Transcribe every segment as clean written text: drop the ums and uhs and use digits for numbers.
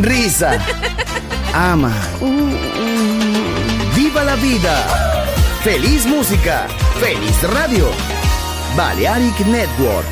con risa. Ama. Viva la vida. Feliz música. Feliz radio. Balearic Network.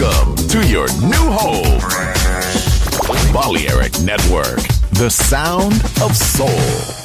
Welcome to your new home, Balearic Network, the sound of soul.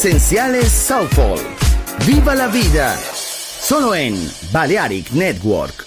Esenciales Soulful. ¡Viva la vida! Solo en Balearic Network.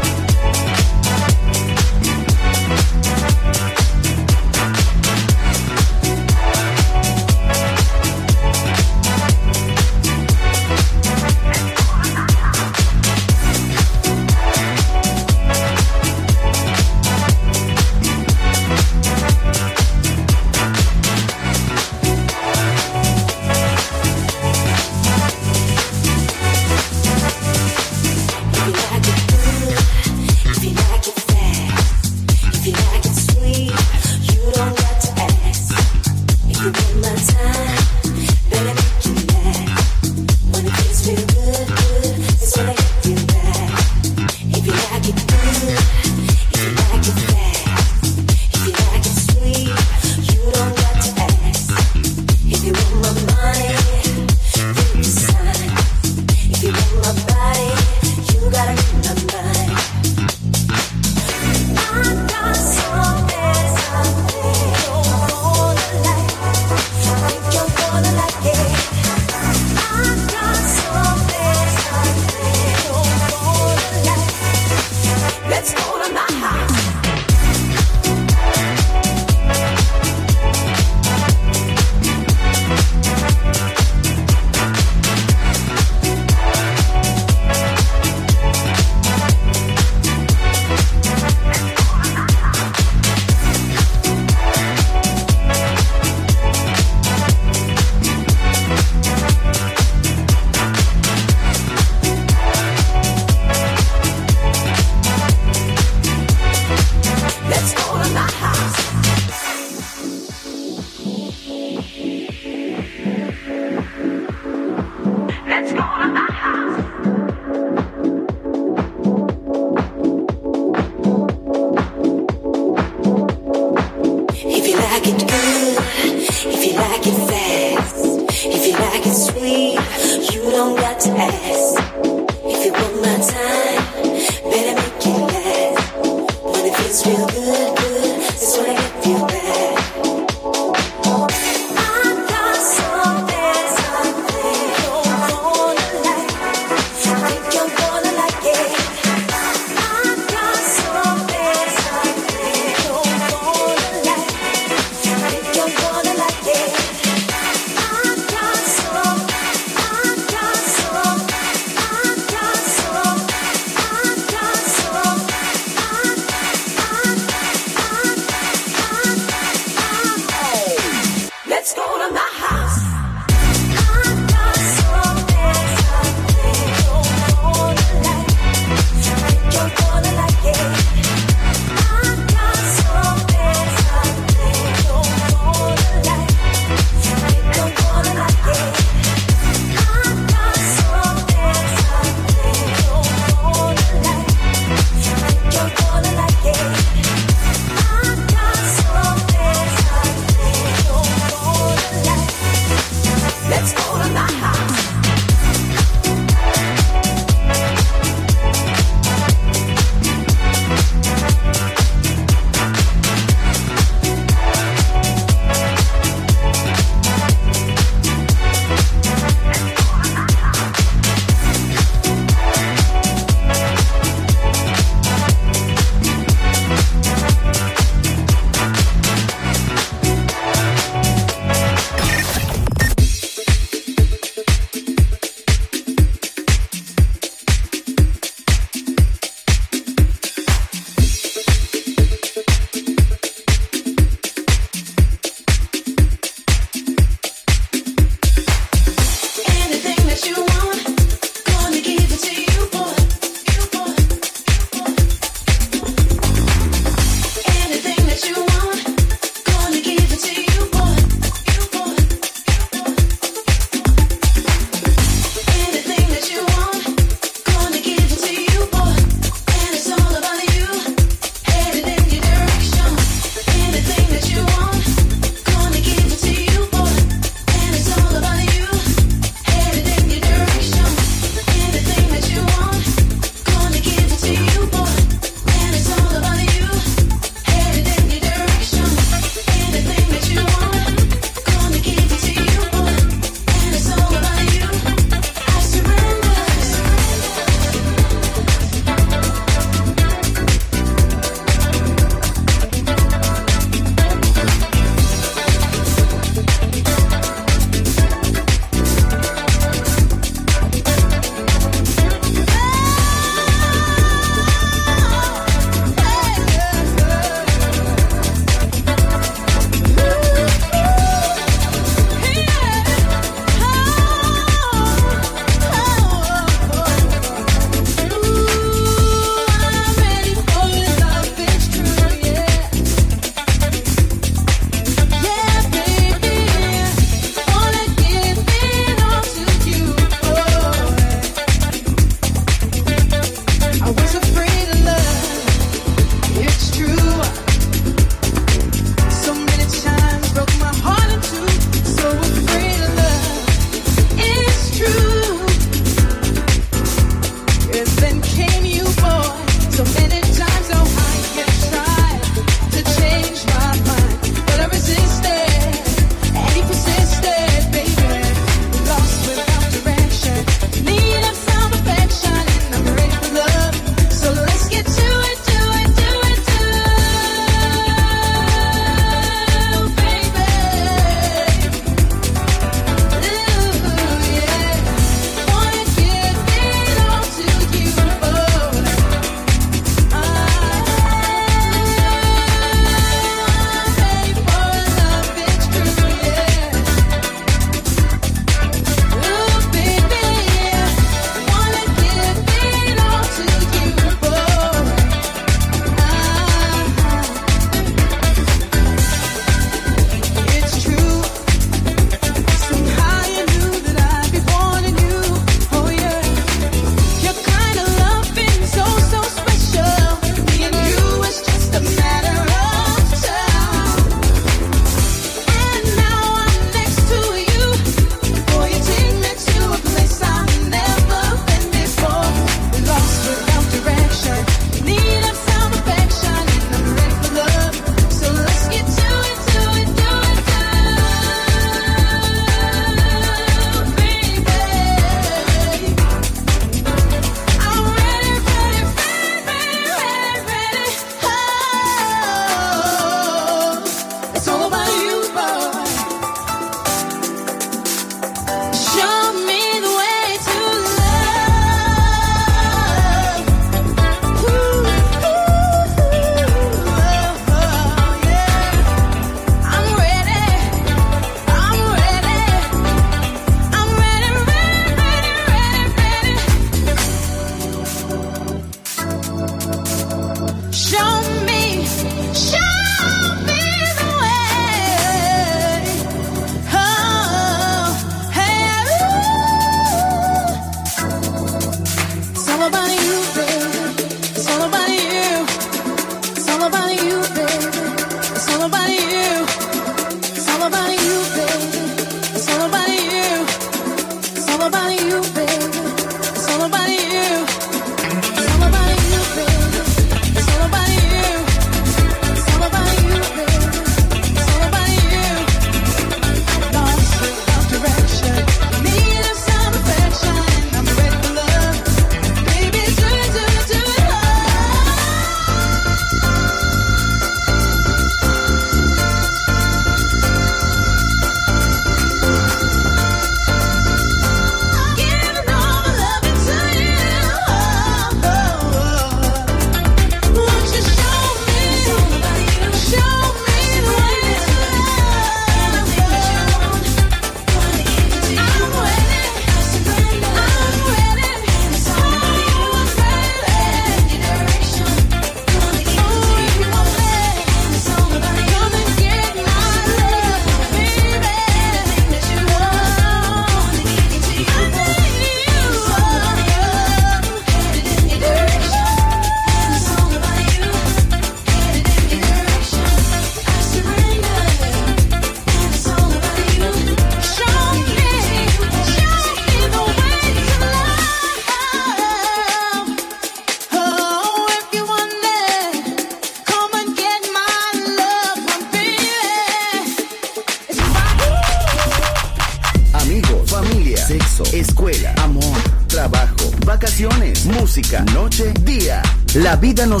La vida no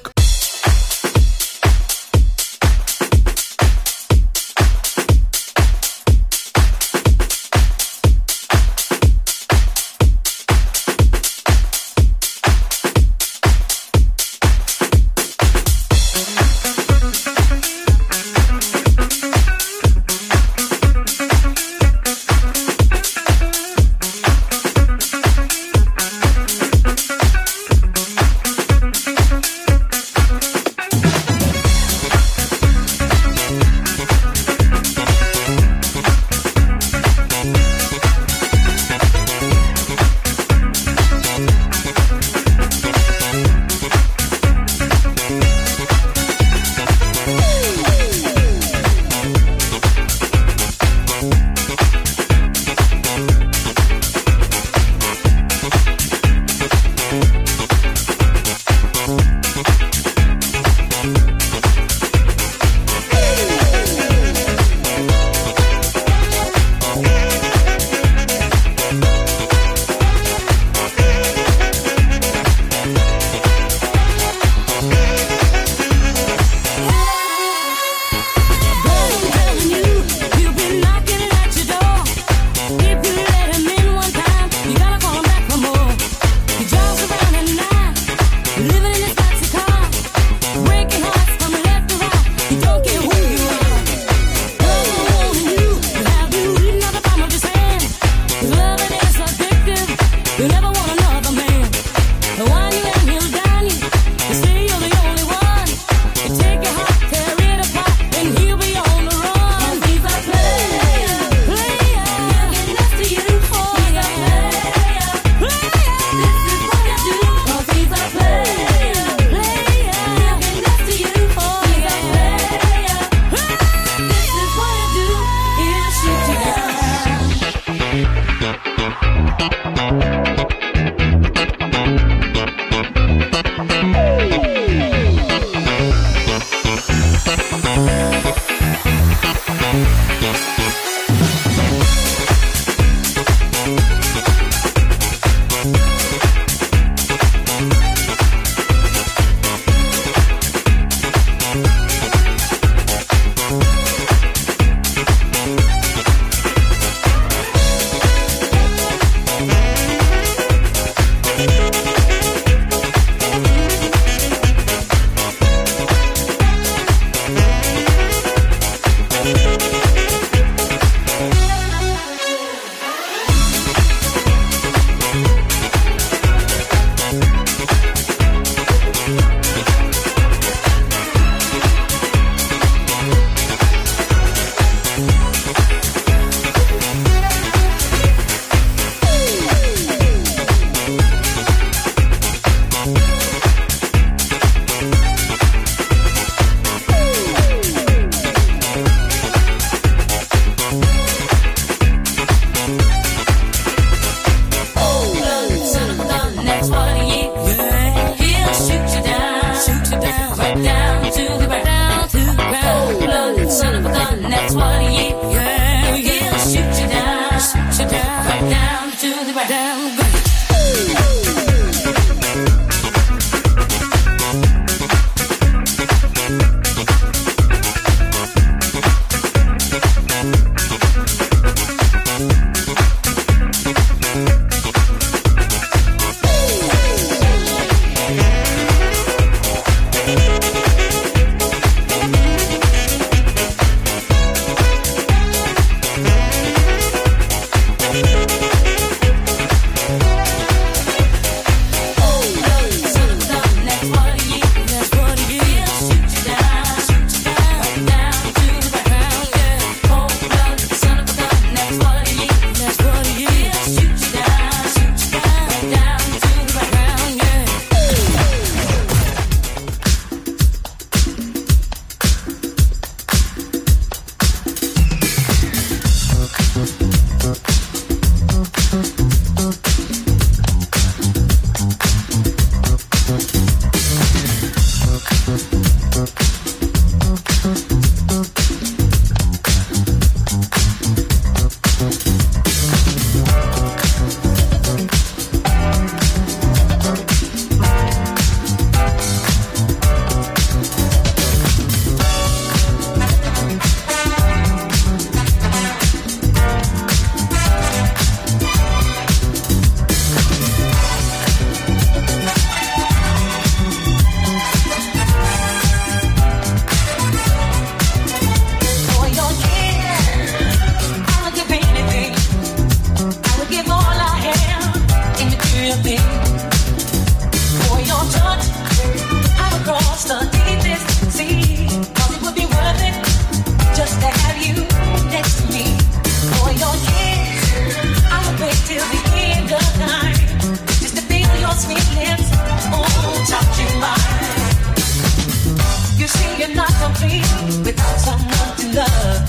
complete without someone to love.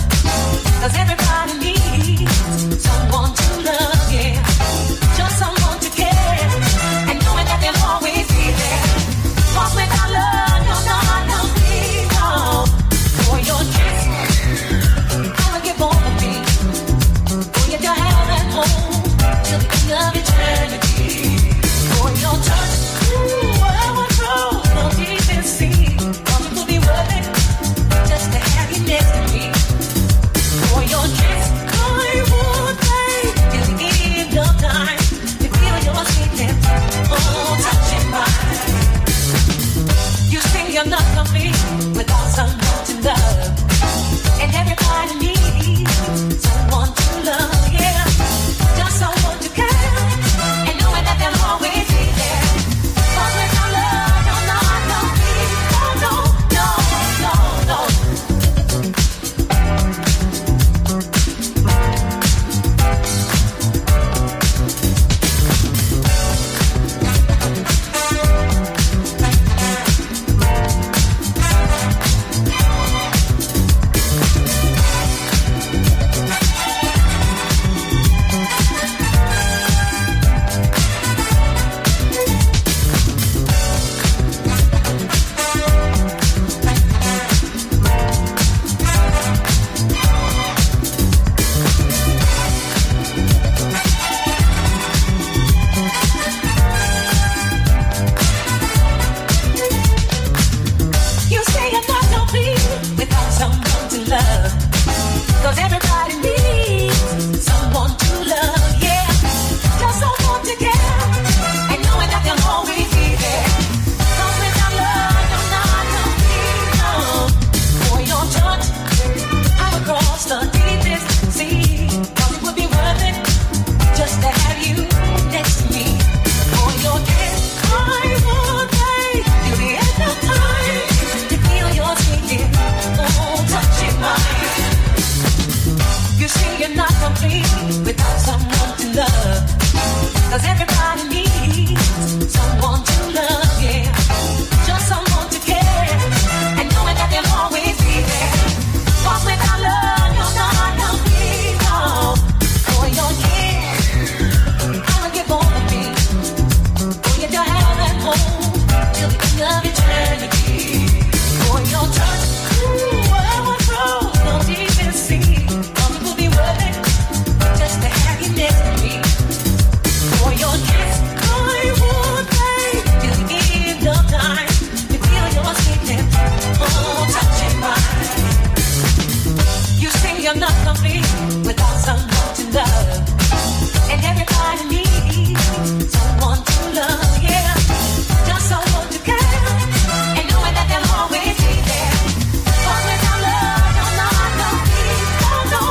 'Cause everybody needs someone to love, yeah. Just someone to care and knowing that they'll always be there. 'Cause without love, no, no, no, please, no. For your kiss, I will give all of me. For your help and hold till the end of eternity. For your touch, ooh, I will grow no decency. I'm not complete without someone to love, and everybody needs someone to love, yeah, just someone to care, and knowing that they'll always be there. 'Cause without love, no, no, no, please, no, no, no, no, no.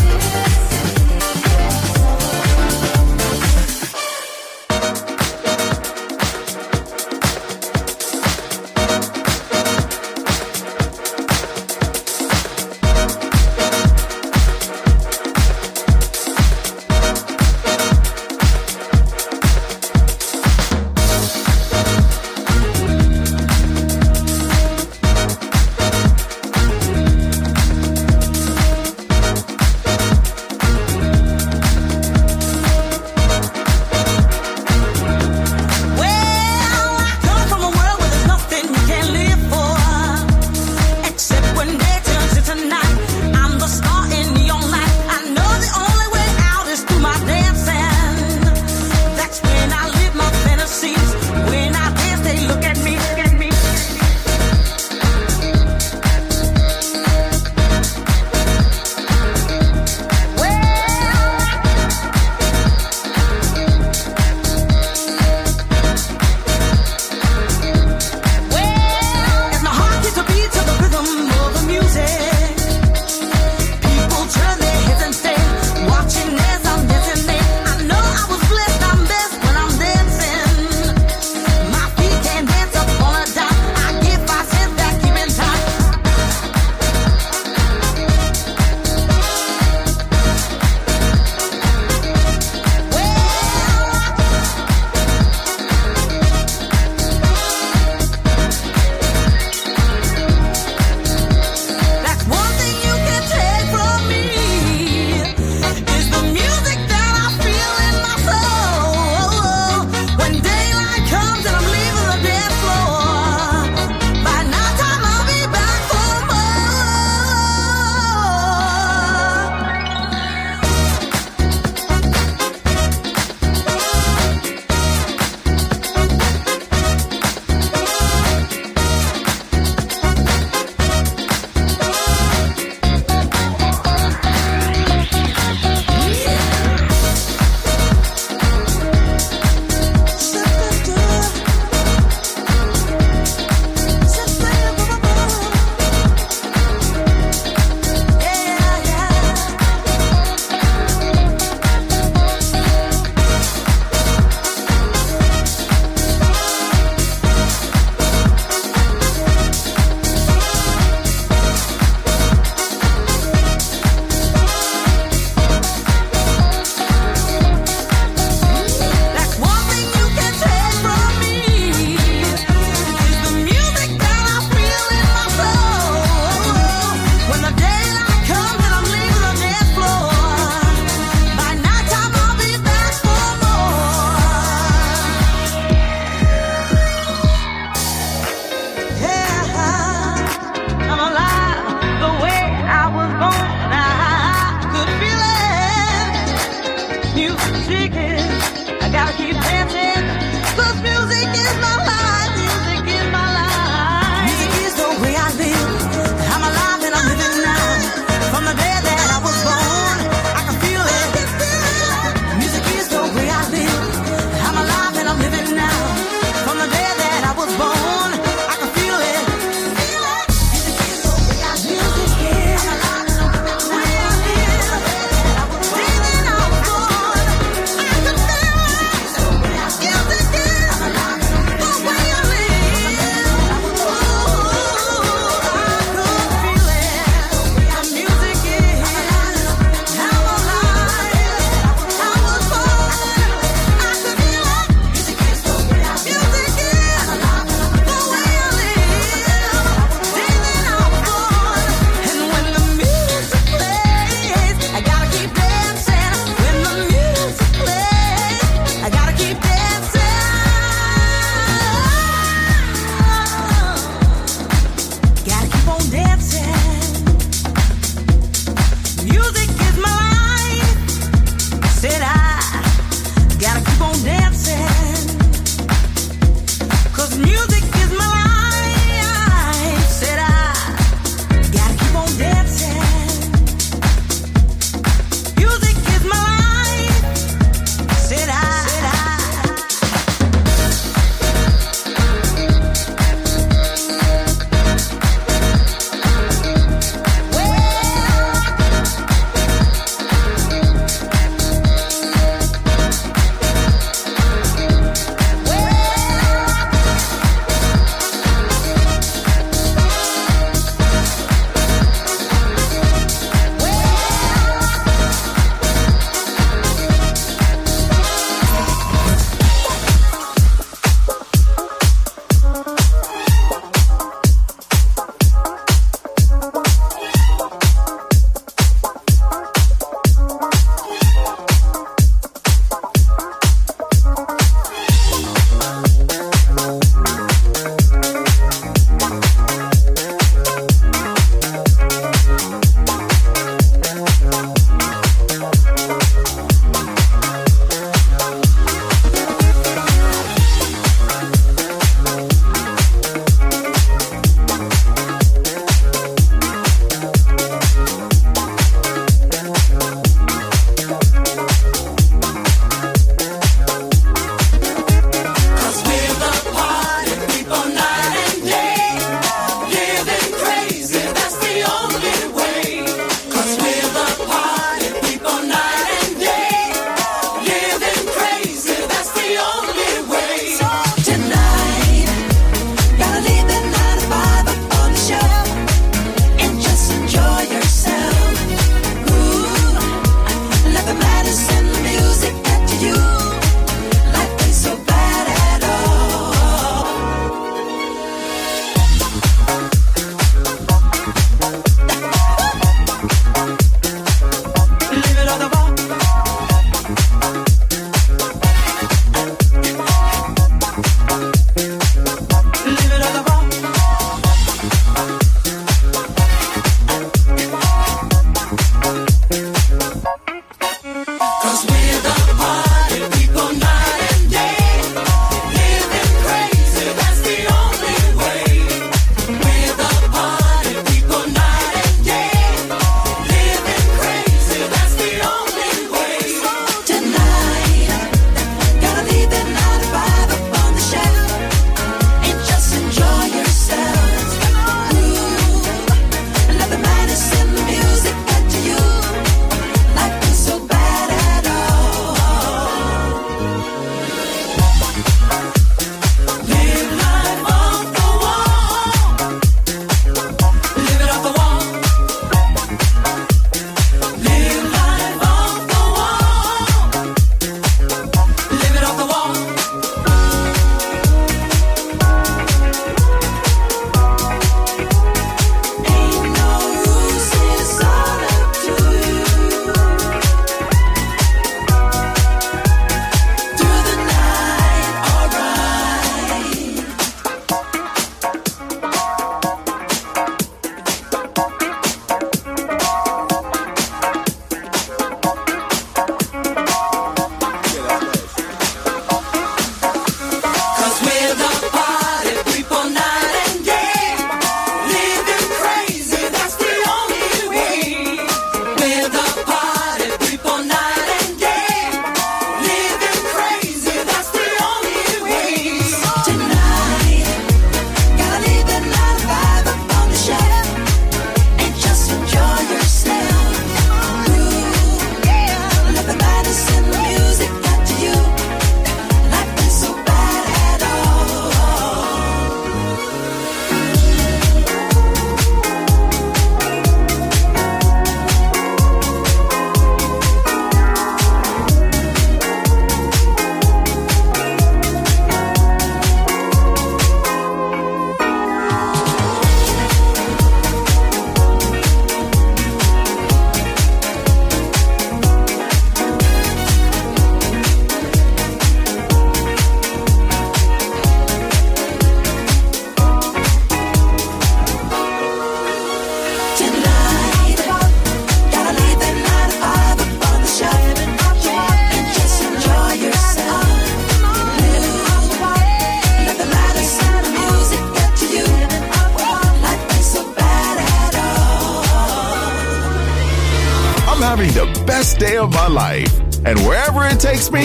the best day of my life. And wherever it takes me,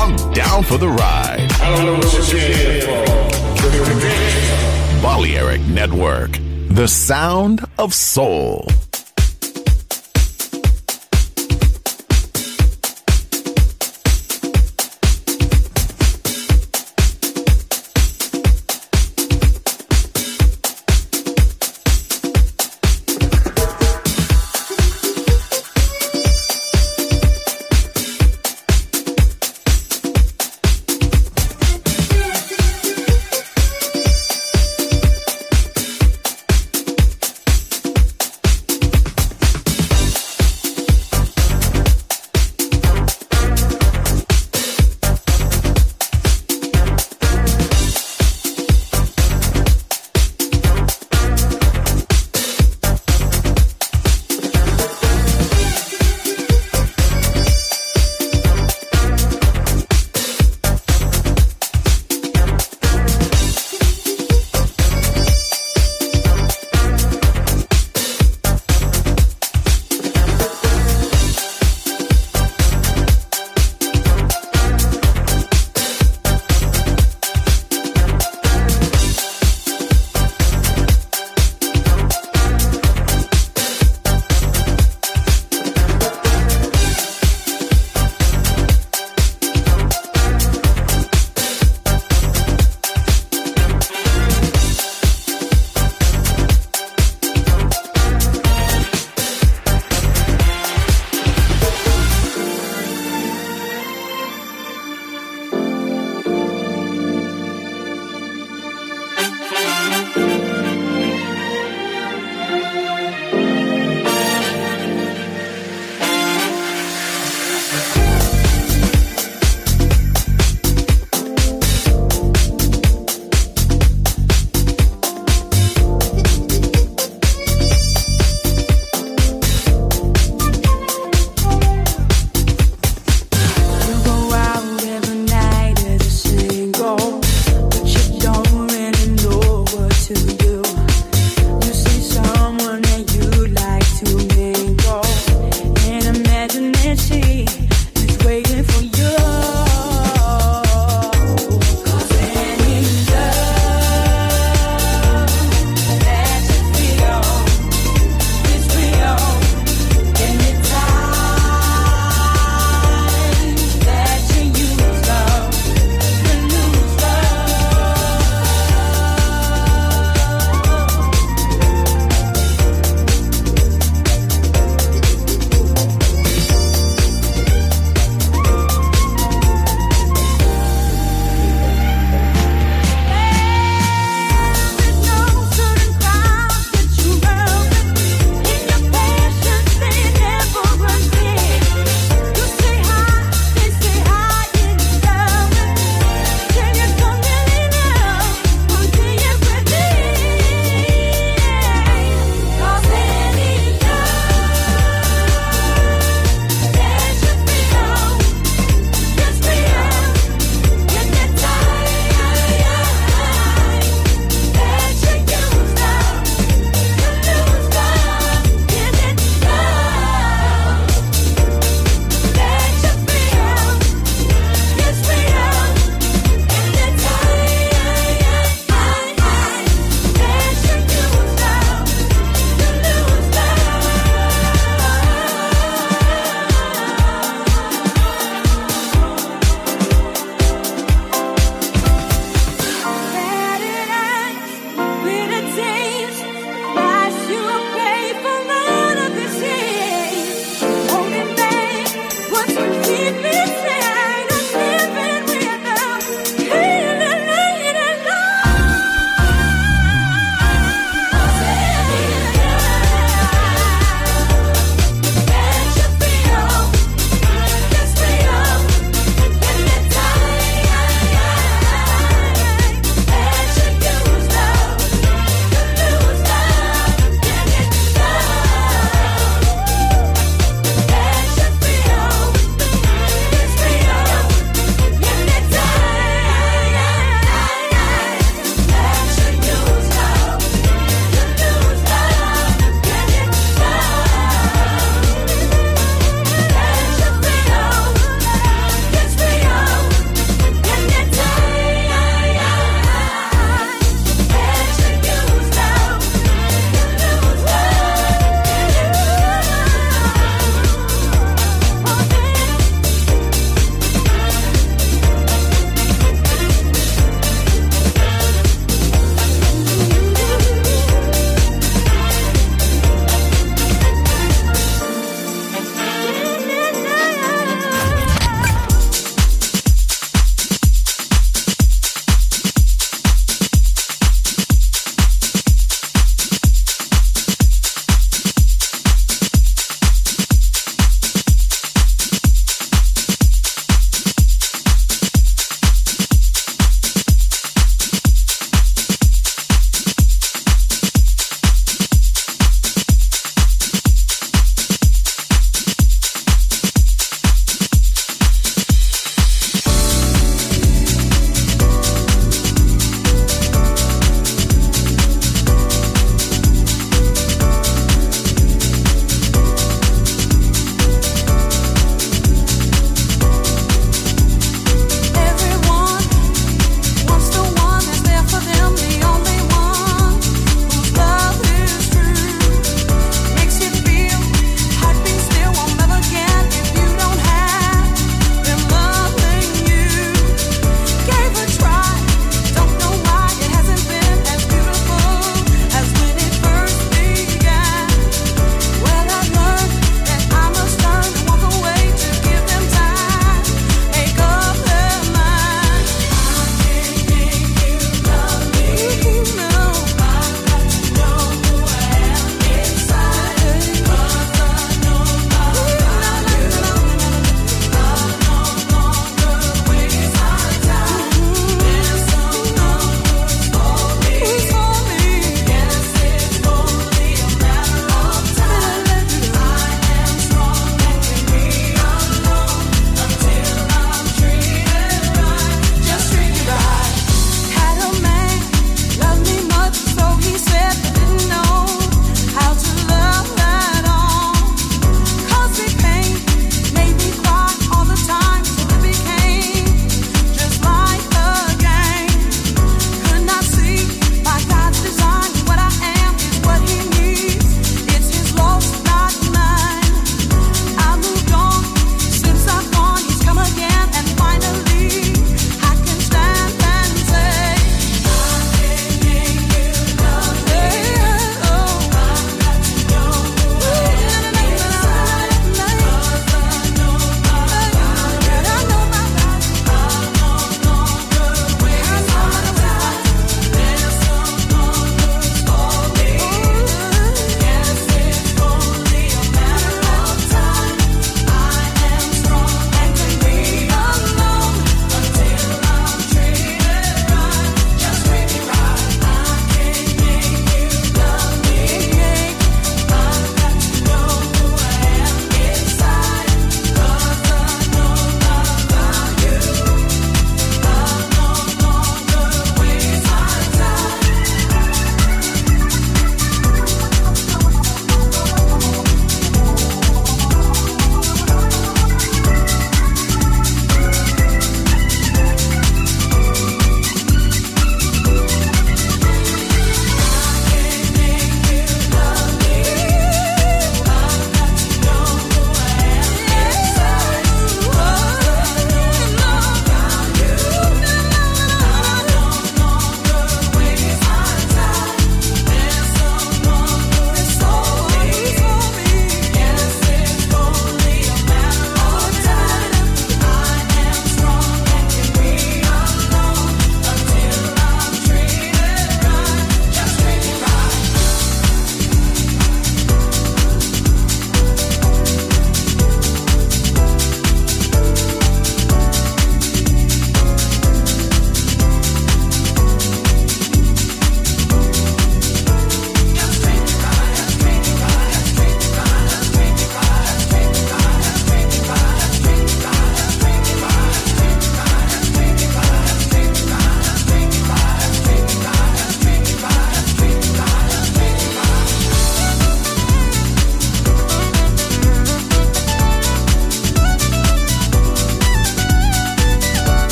I'm down for the ride. I don't know what you're here for. Balearic Network, the sound of soul.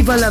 Viva la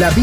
La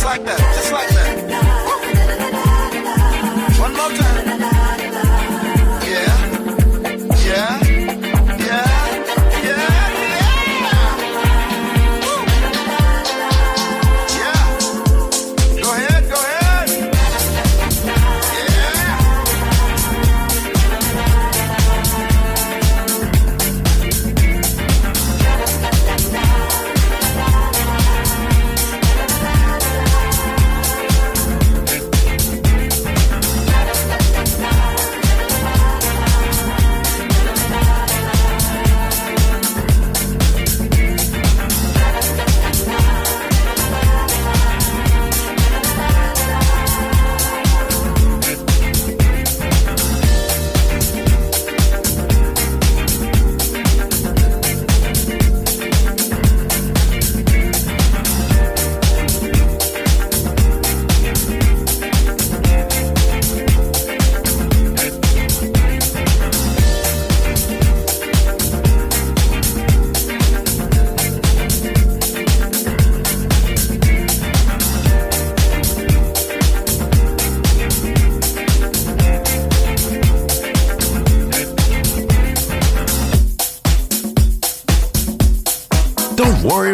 just like that, just like that. Woo. One more time. Yeah, yeah, yeah, yeah, yeah. Woo. Yeah. Go ahead,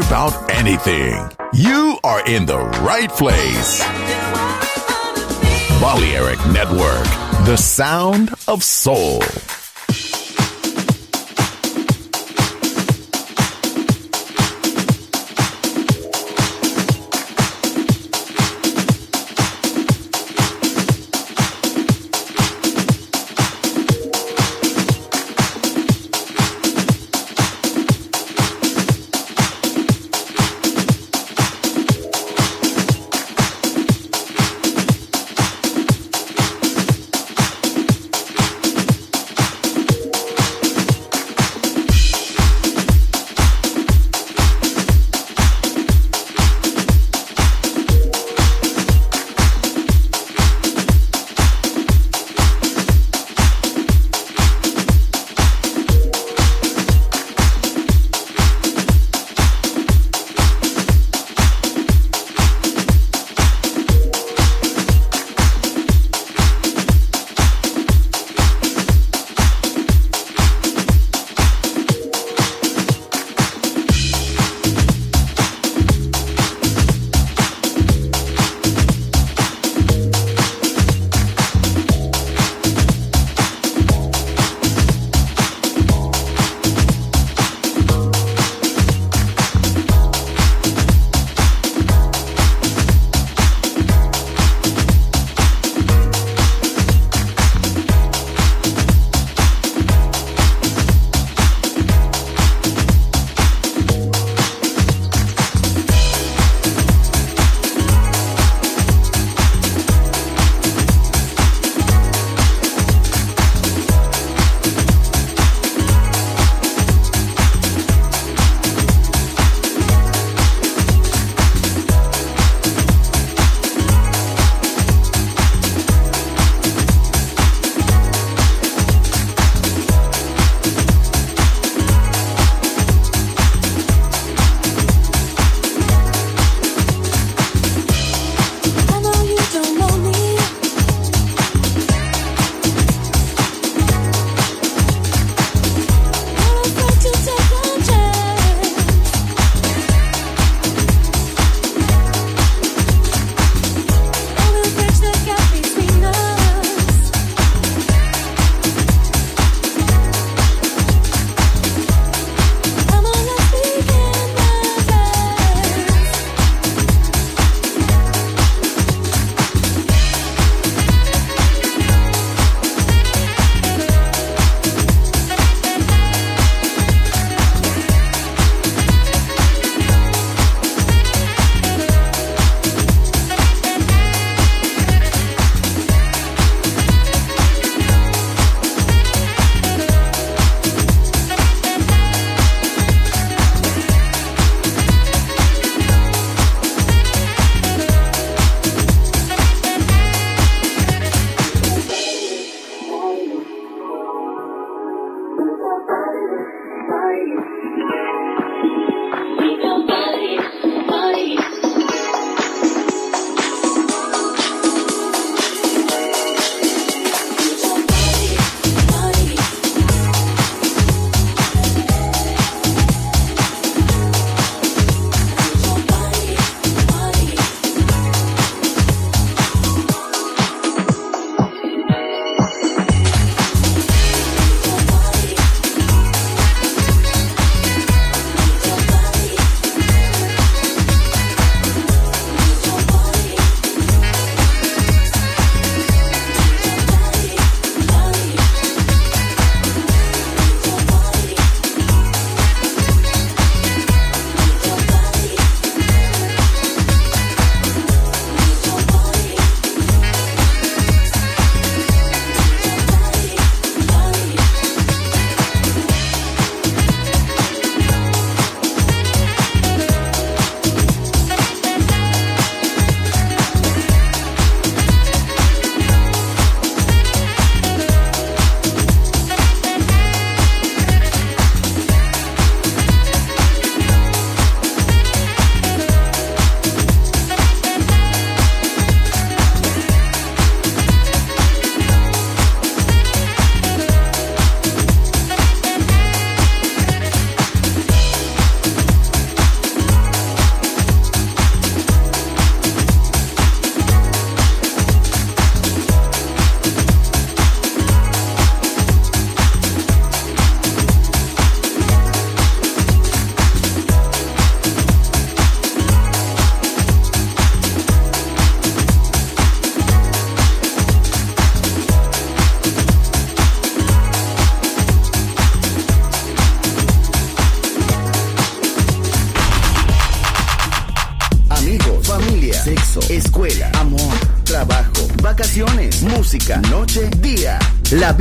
about anything. You are in the right place. Balearic Network, the sound of soul. vacaciones, música, noche, día. La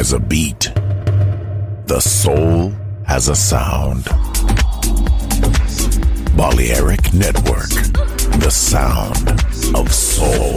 has a beat. The soul has a sound. Balearic Network, the sound of soul.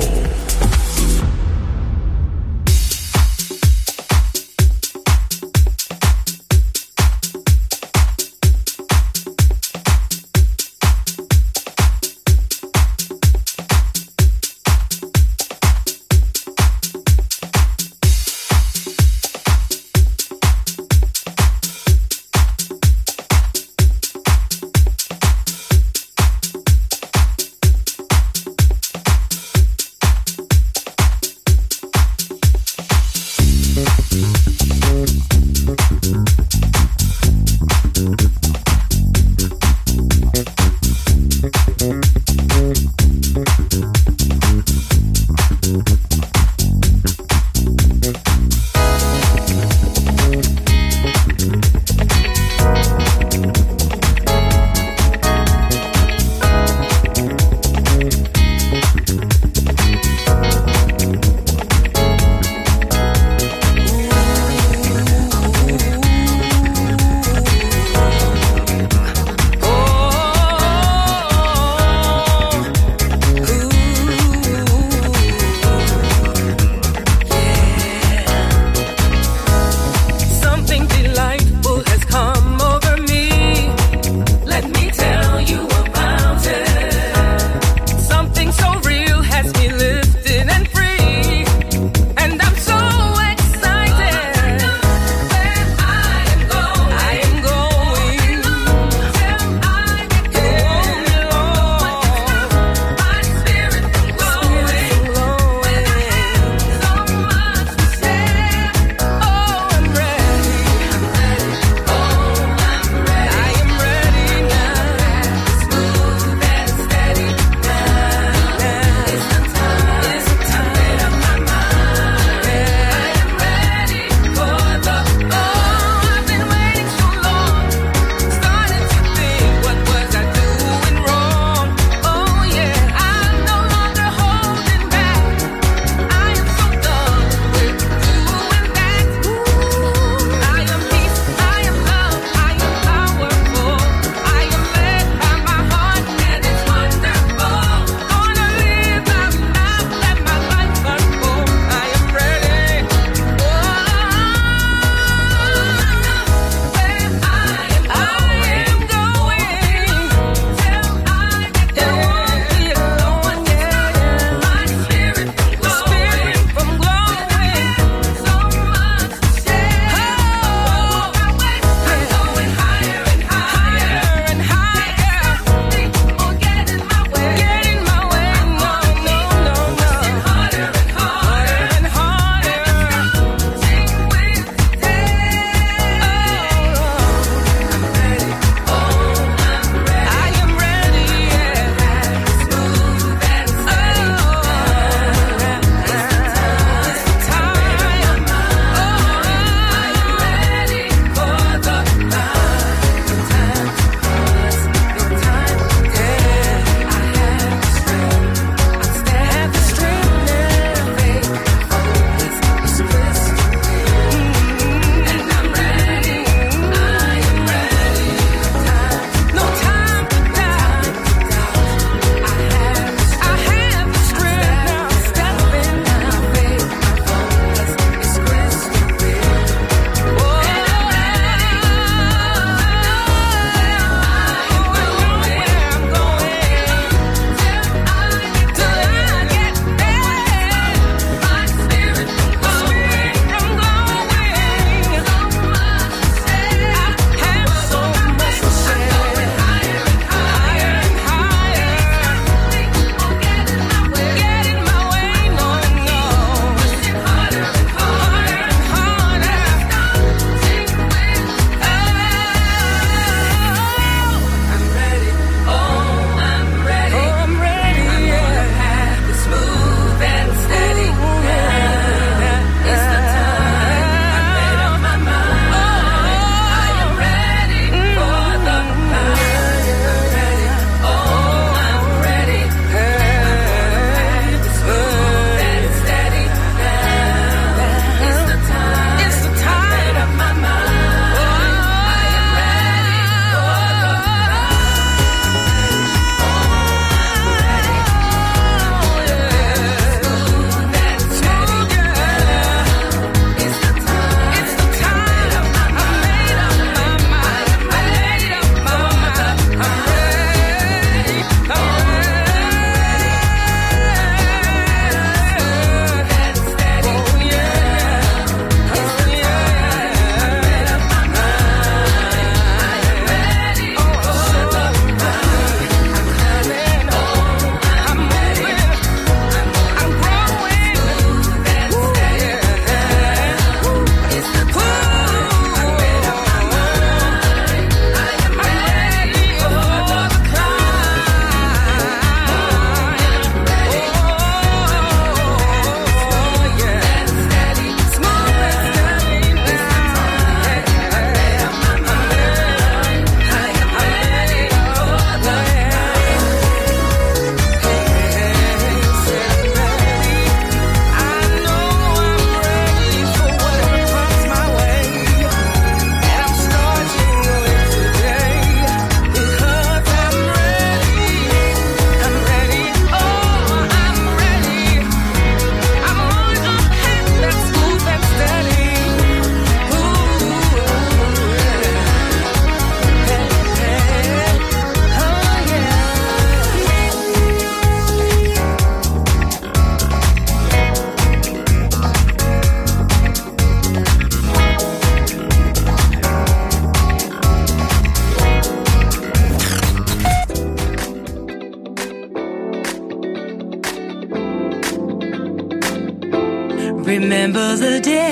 Remember the day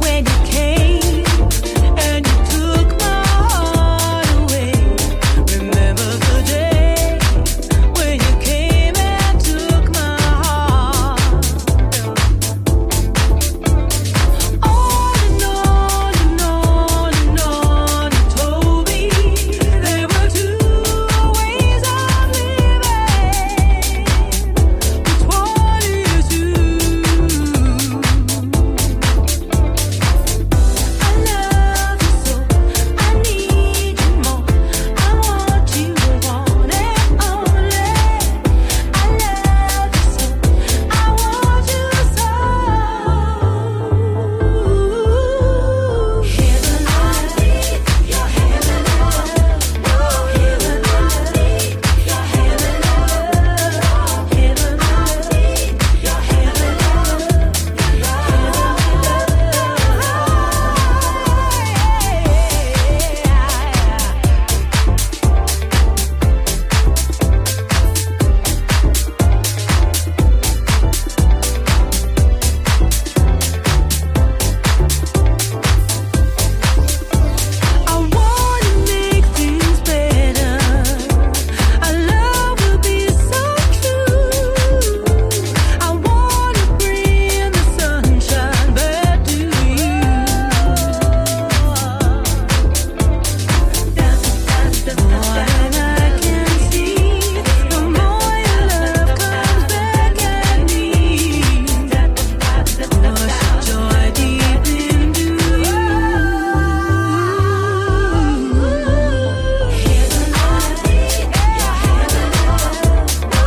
when you came and you took my heart away. Remember the day when you came and took my heart. On and on and on, you told me there were two ways of living. Which one do you choose? I love you so, I need you more. I want you to want it only. I love you so, I want you so. Heaven, I need your heaven, oh heaven, I need your heaven, oh heaven, I need your heaven, oh. I wanna make things better. Our love will be so true. I wanna bring the sunshine back to you. More than I can see, the more your love comes back at me. Wash the joy deep into you. Heaven, I need your heaven, oh heaven, I need your heaven, oh heaven, I need your heaven, oh. I just want your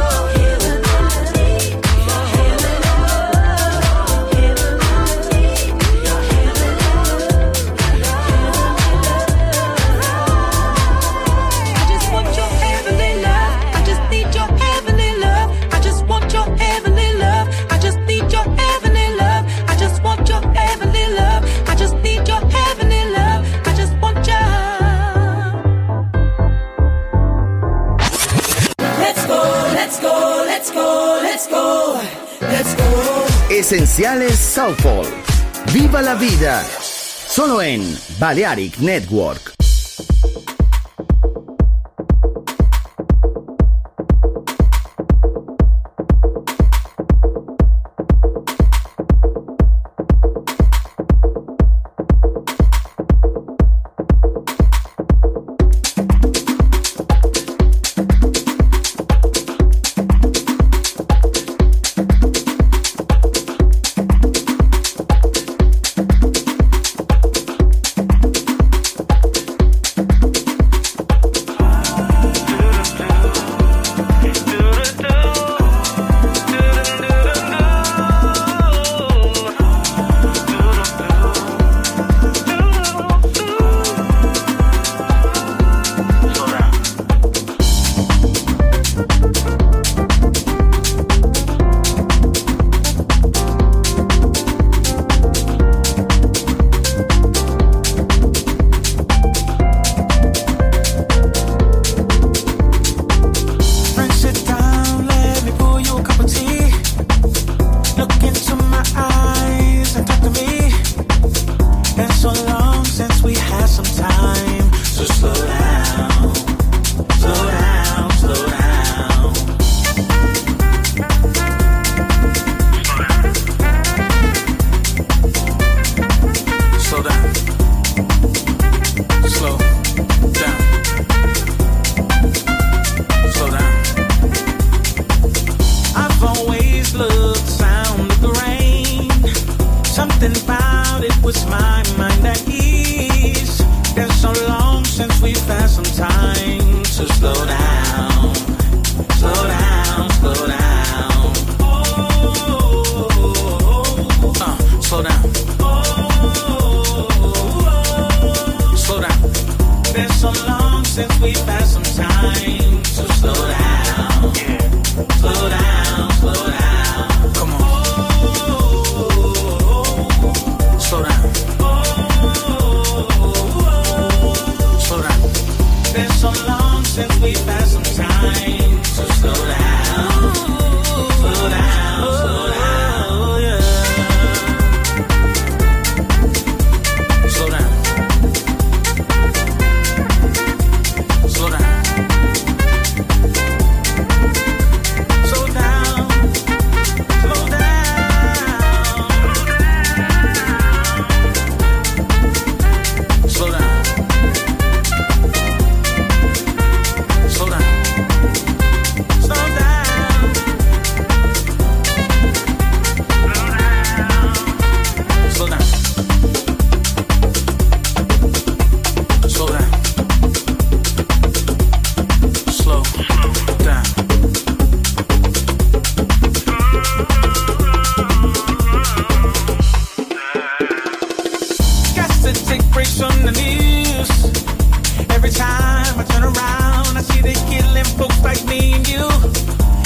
heavenly love. I just need your heavenly love. I just want your heavenly love. I just need your heavenly love. I just want your heavenly love. I just need your heavenly love. I just want your. Let's go, let's go, let's go, let's go, let's go. Esenciales Southall. Viva la vida. Solo en Balearic Network. Friend, sit down, let me pour you a cup of tea. Look into my eyes and talk to me. It's so long since we had some time, so slow down, slow down, slow down. Slow down. Slow down. Slow down. I've always looked sound of the rain. Something about it was my mind at ease. Been so long since we've had some time. So slow down. Slow down, slow down. Slow down. Slow down. Been so long since we've had some time. So slow down. Slow down, slow down. Come on. Slow down. Slow down. Been so long since we've had some time. So slow down. Slow down, slow down. Oh, yeah.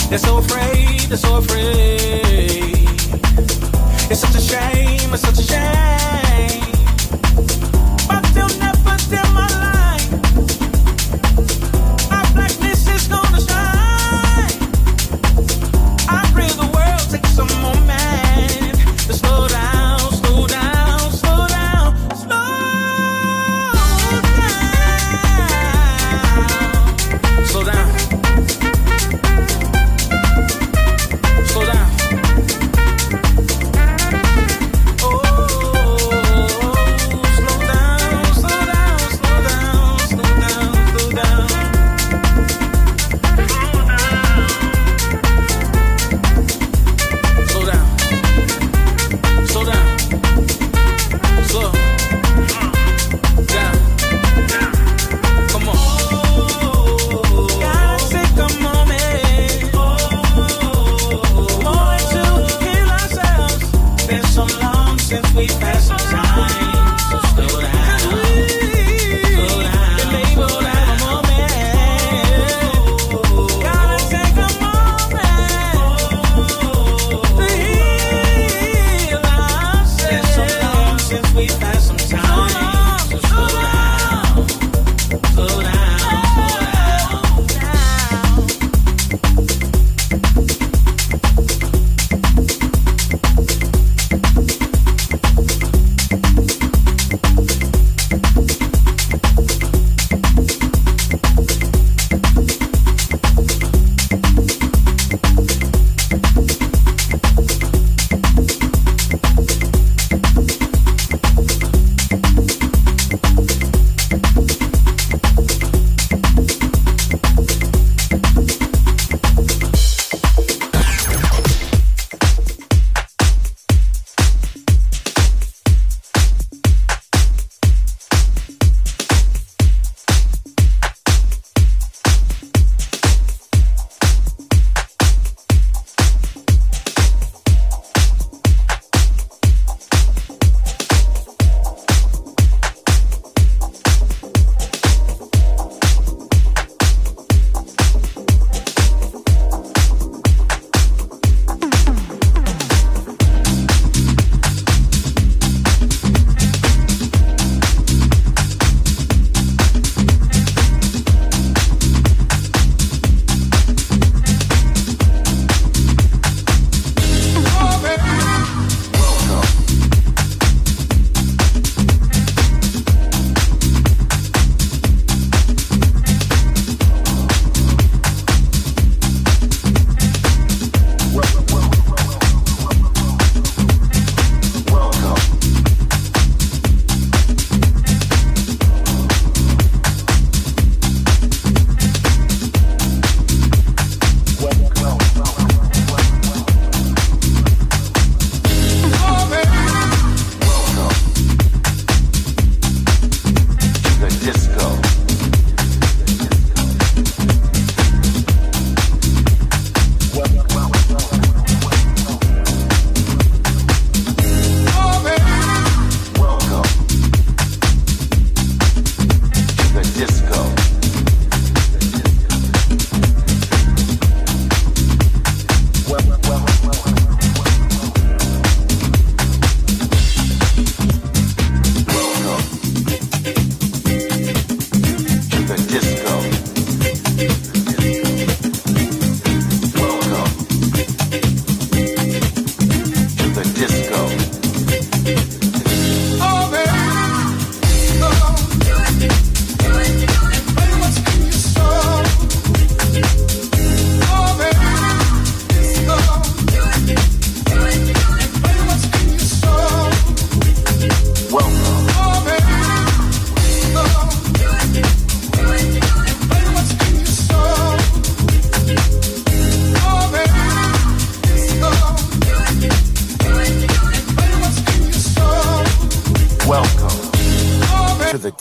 They're so afraid, they're so afraid. It's such a shame, it's such a shame. But they'll never tell my life. Our blackness is gonna shine. I pray the world takes some moment to slow down.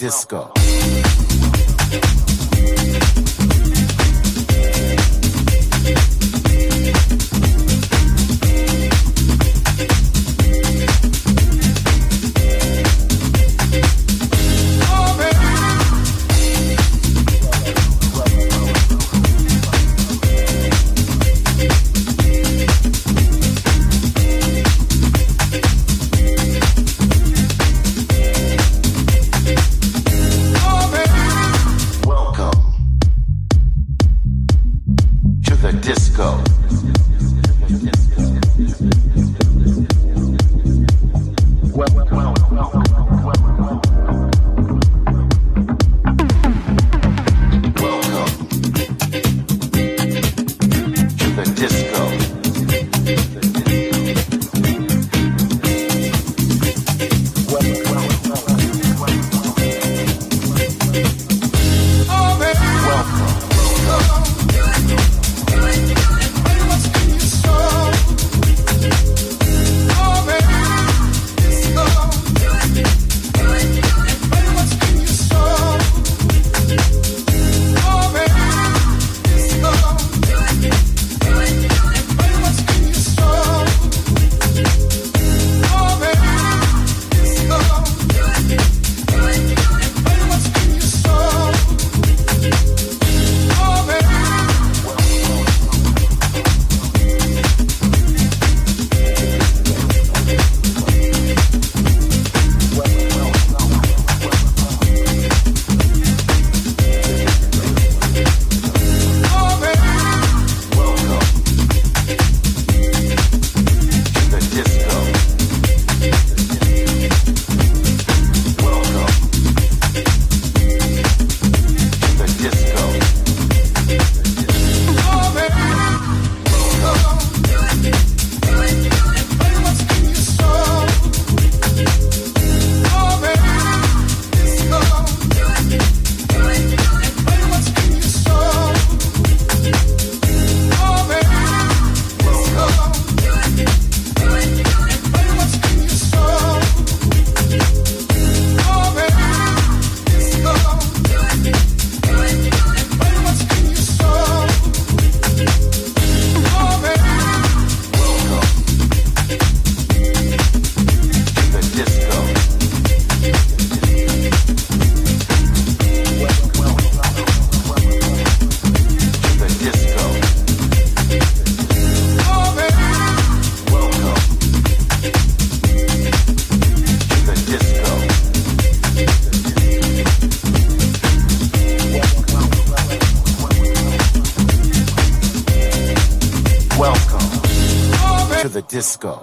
Disco. disco. Disco.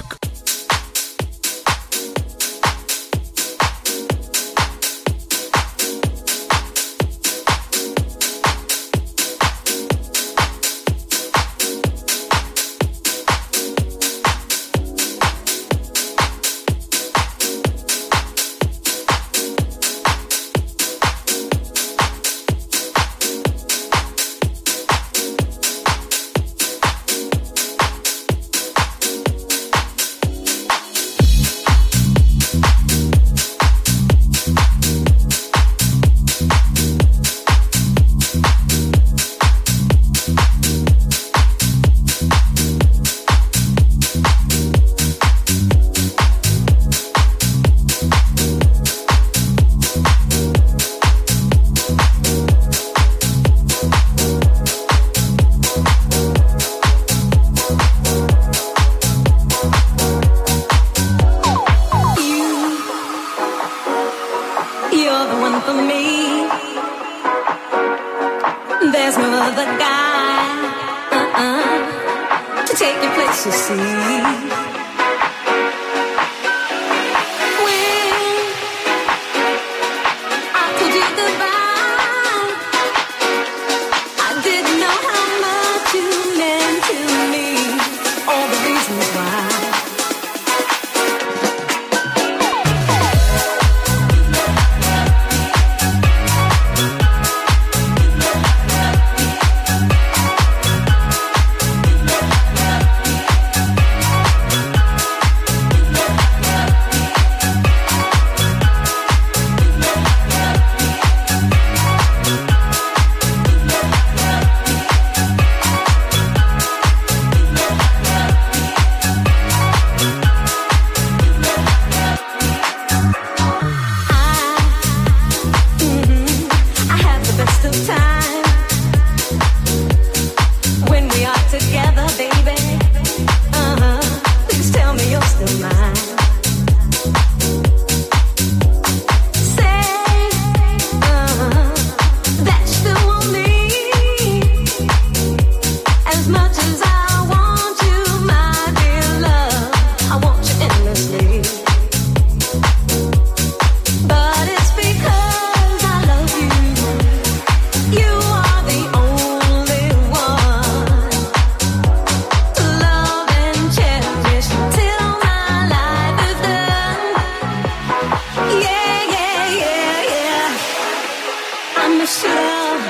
miss you, love.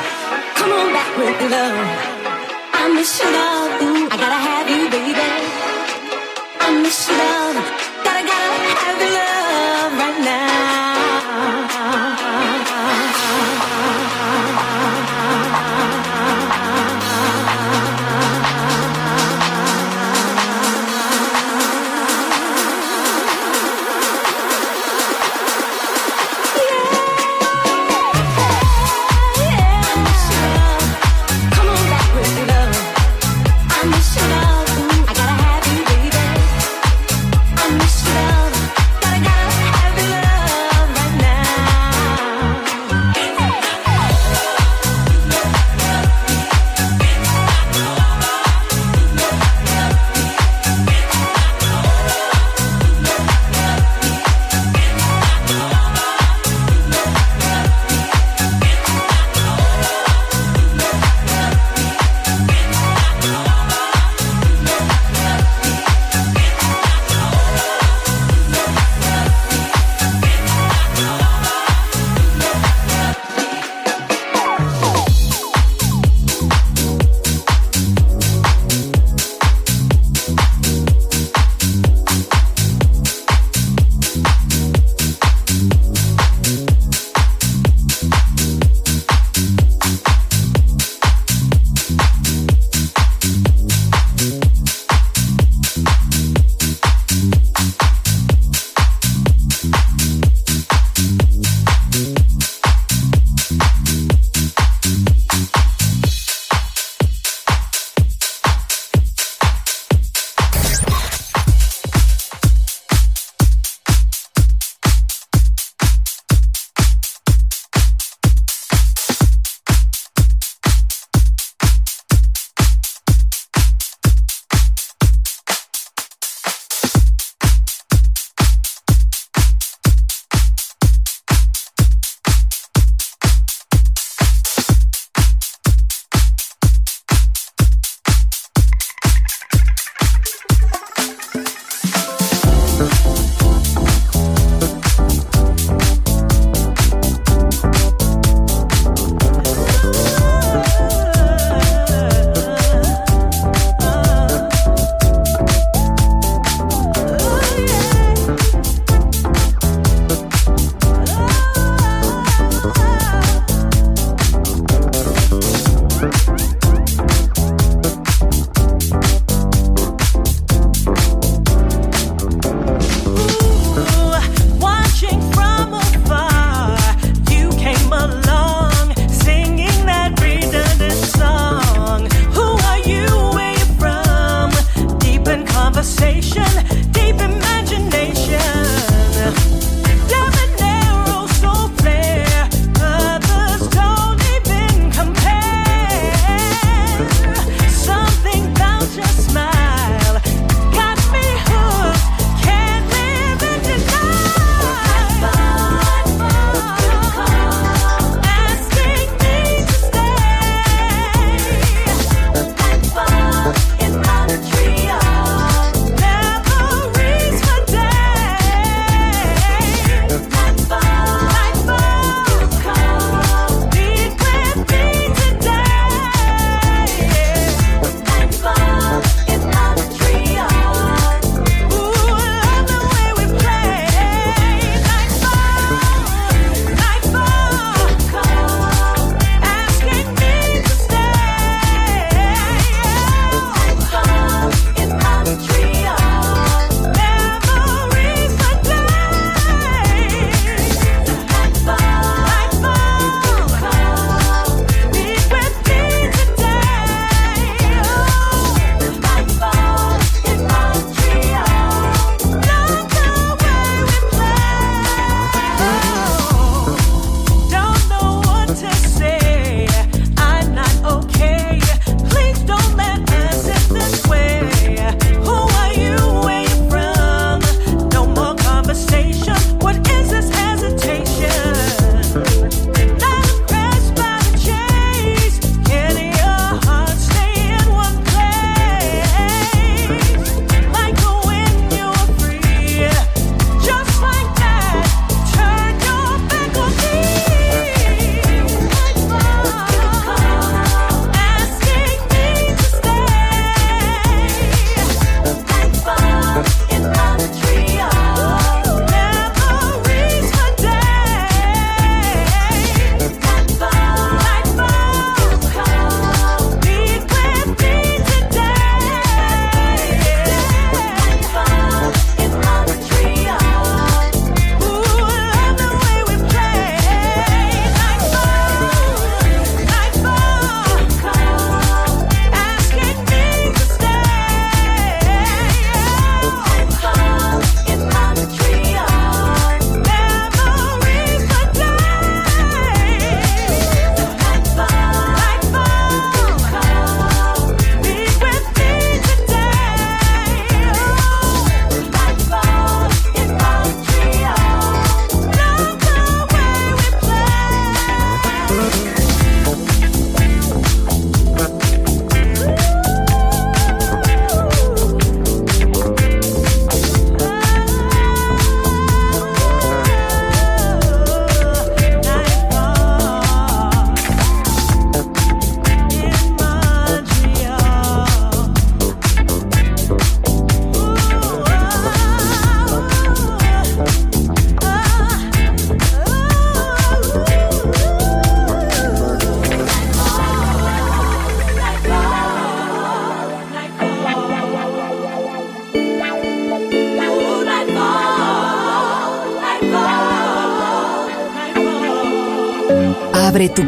Come on back with me, love. I miss you, love. Ooh, I gotta have you, baby. I miss you, love. Gotta have you, love, right now. Abre tu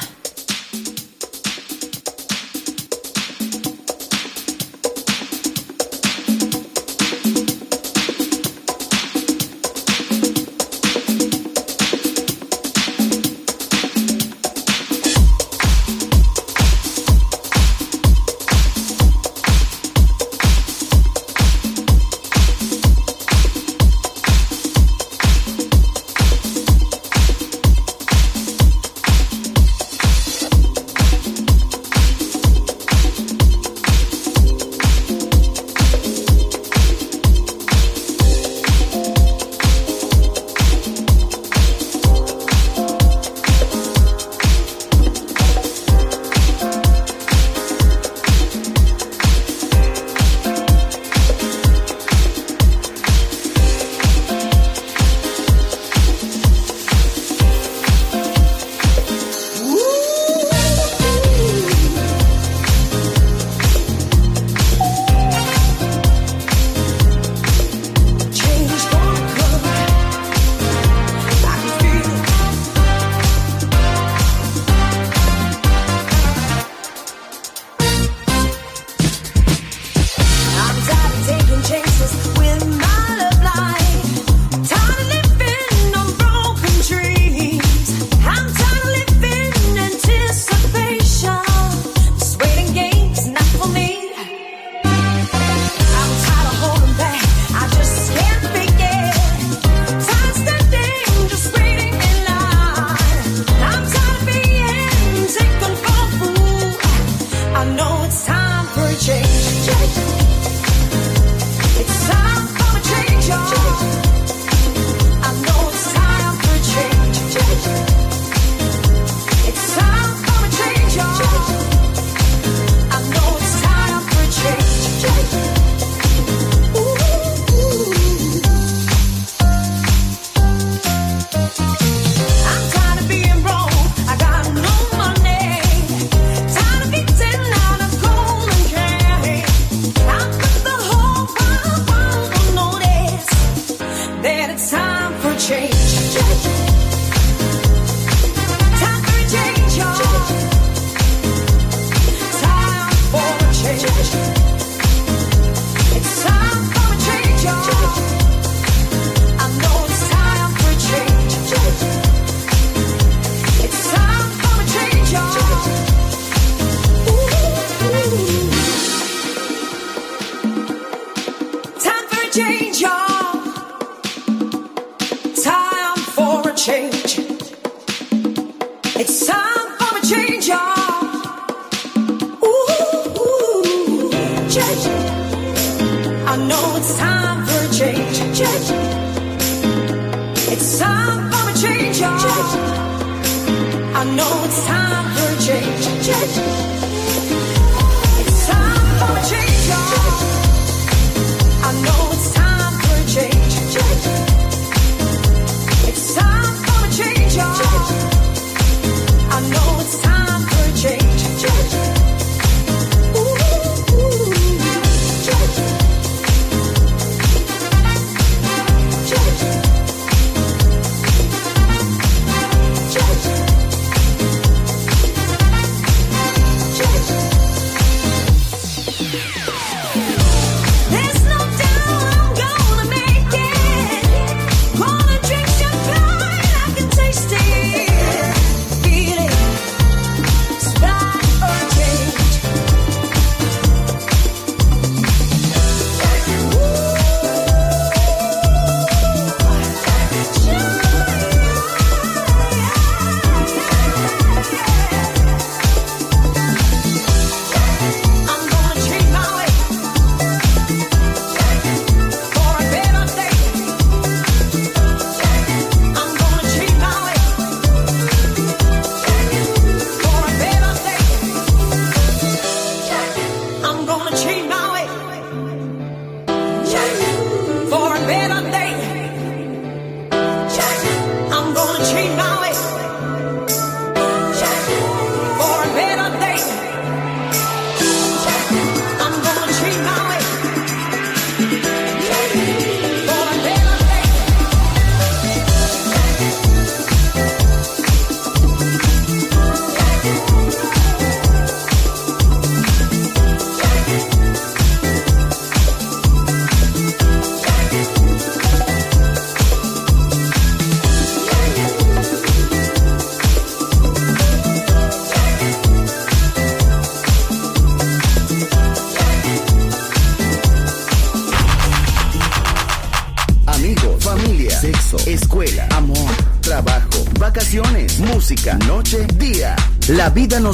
escuela, amor, trabajo, vacaciones, música, noche, día. La vida no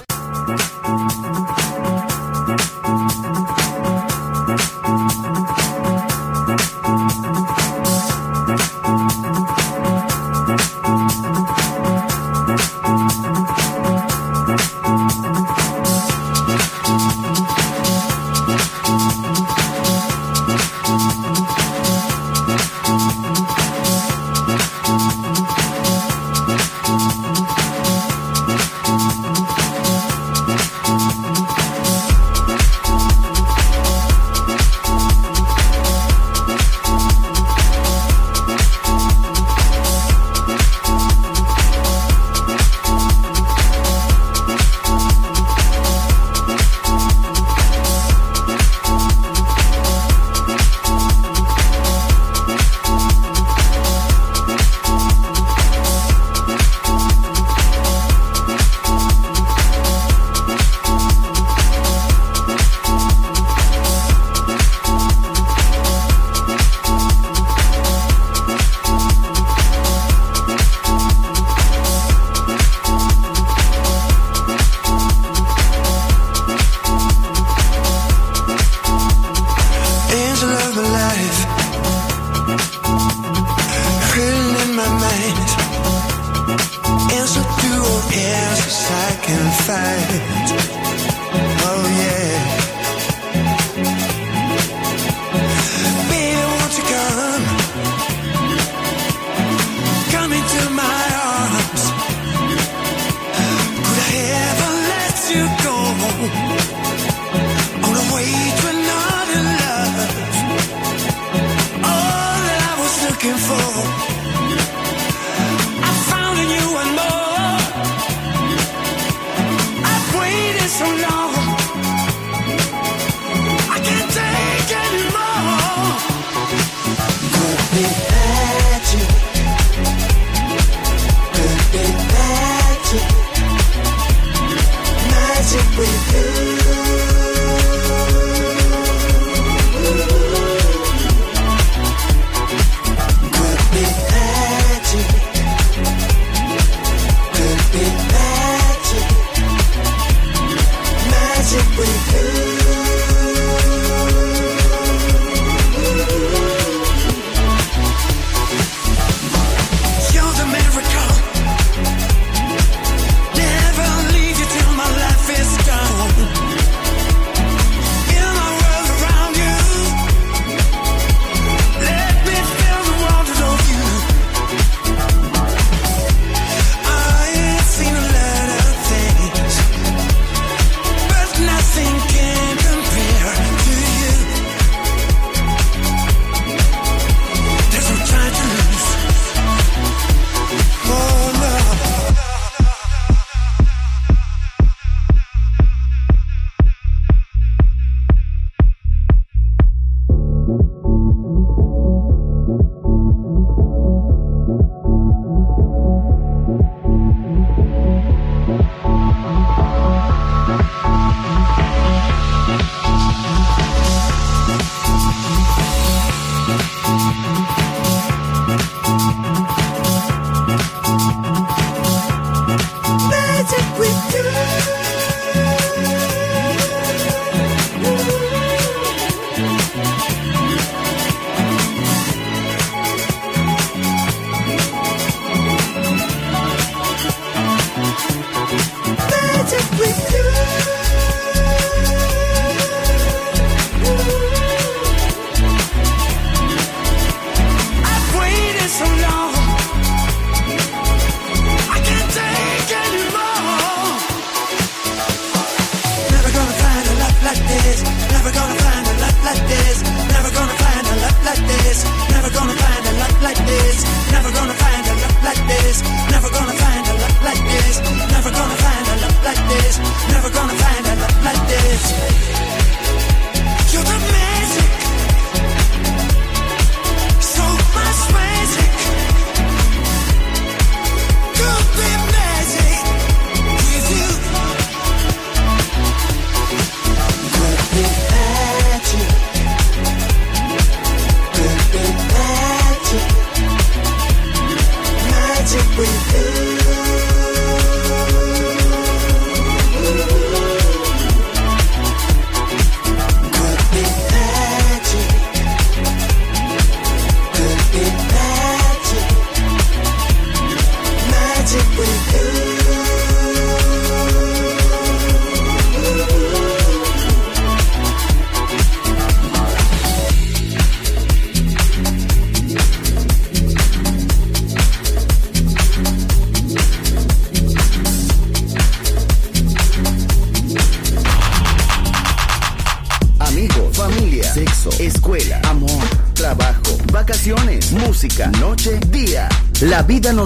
sexo, escuela, amor, trabajo, vacaciones, música, noche, día. La vida no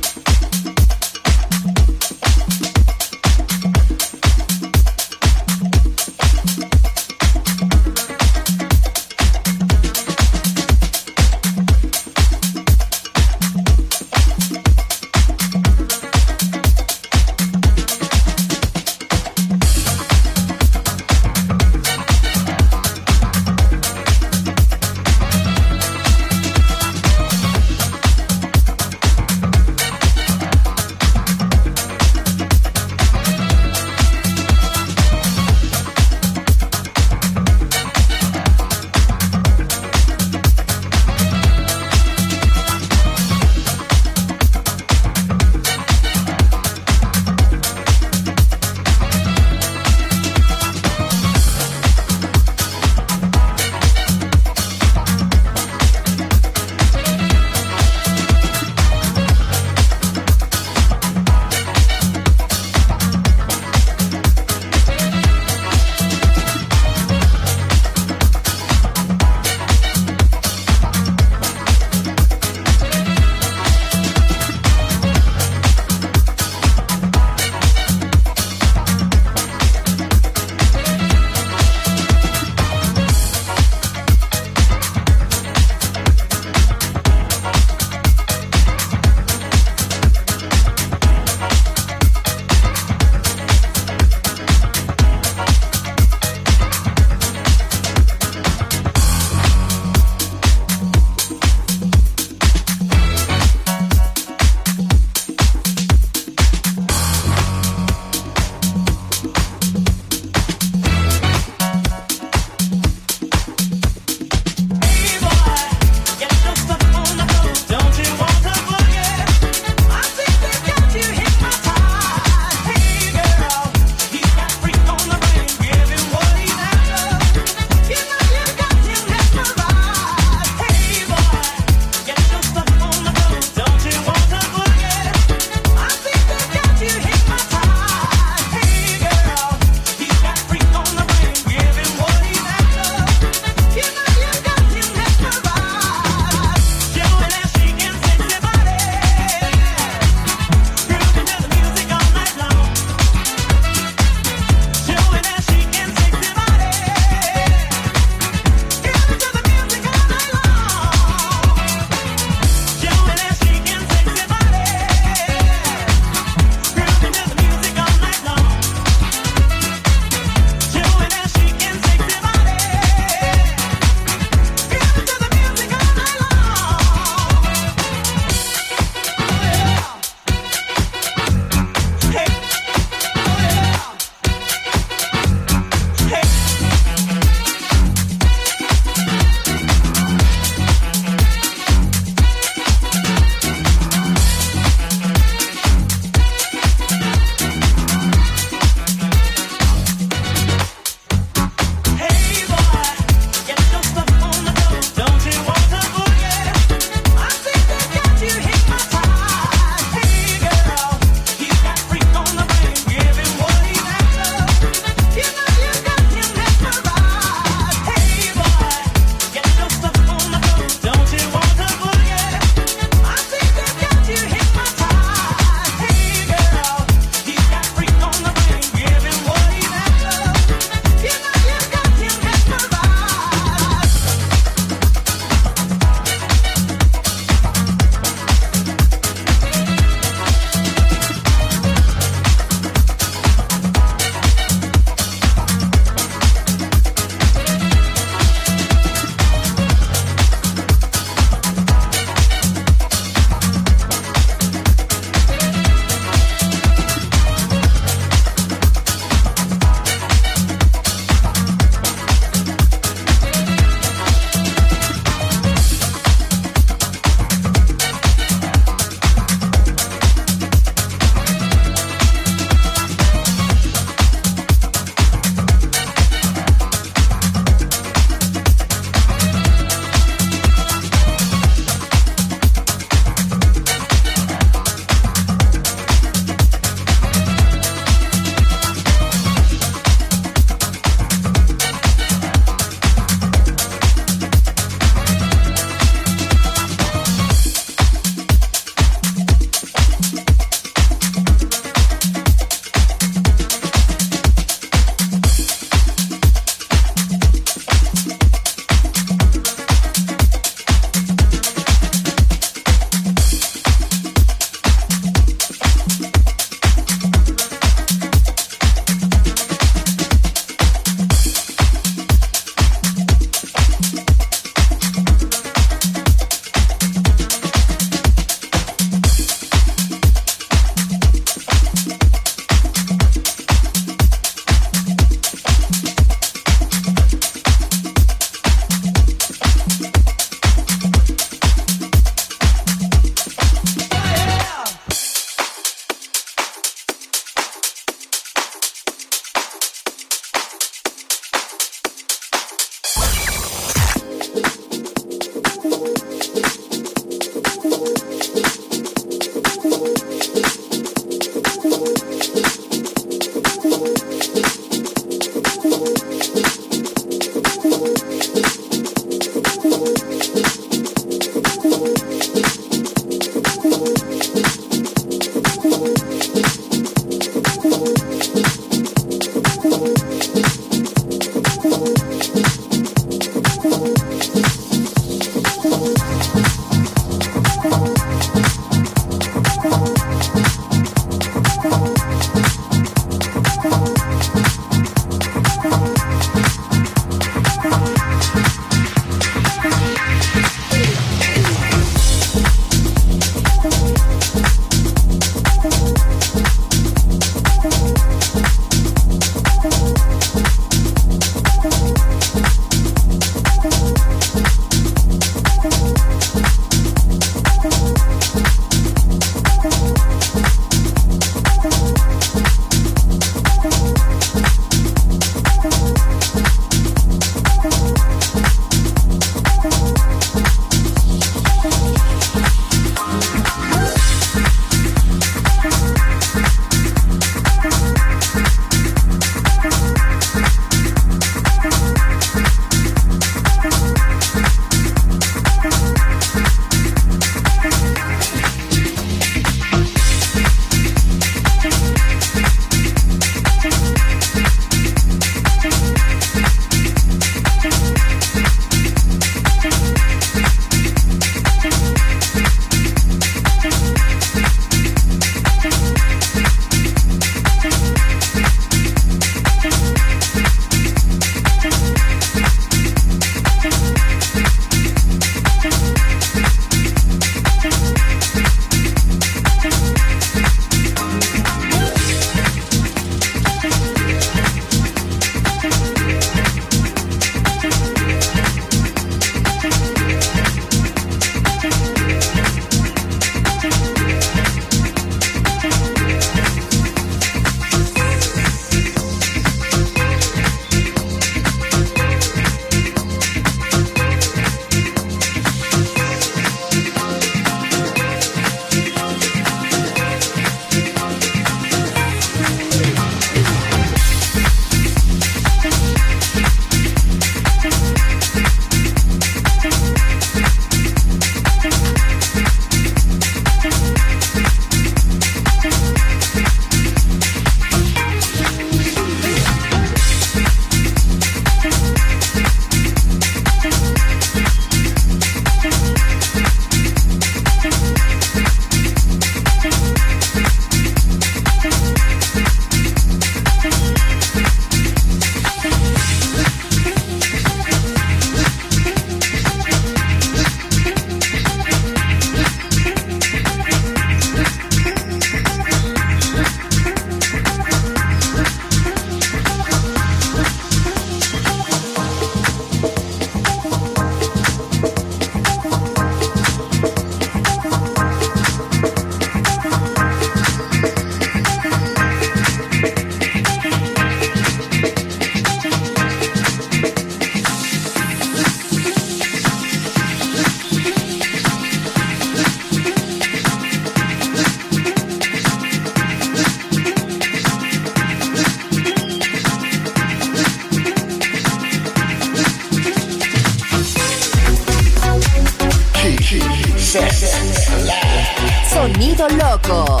Sonido loco.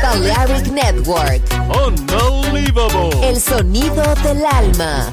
Balearic Network. Unbelievable. El sonido del alma.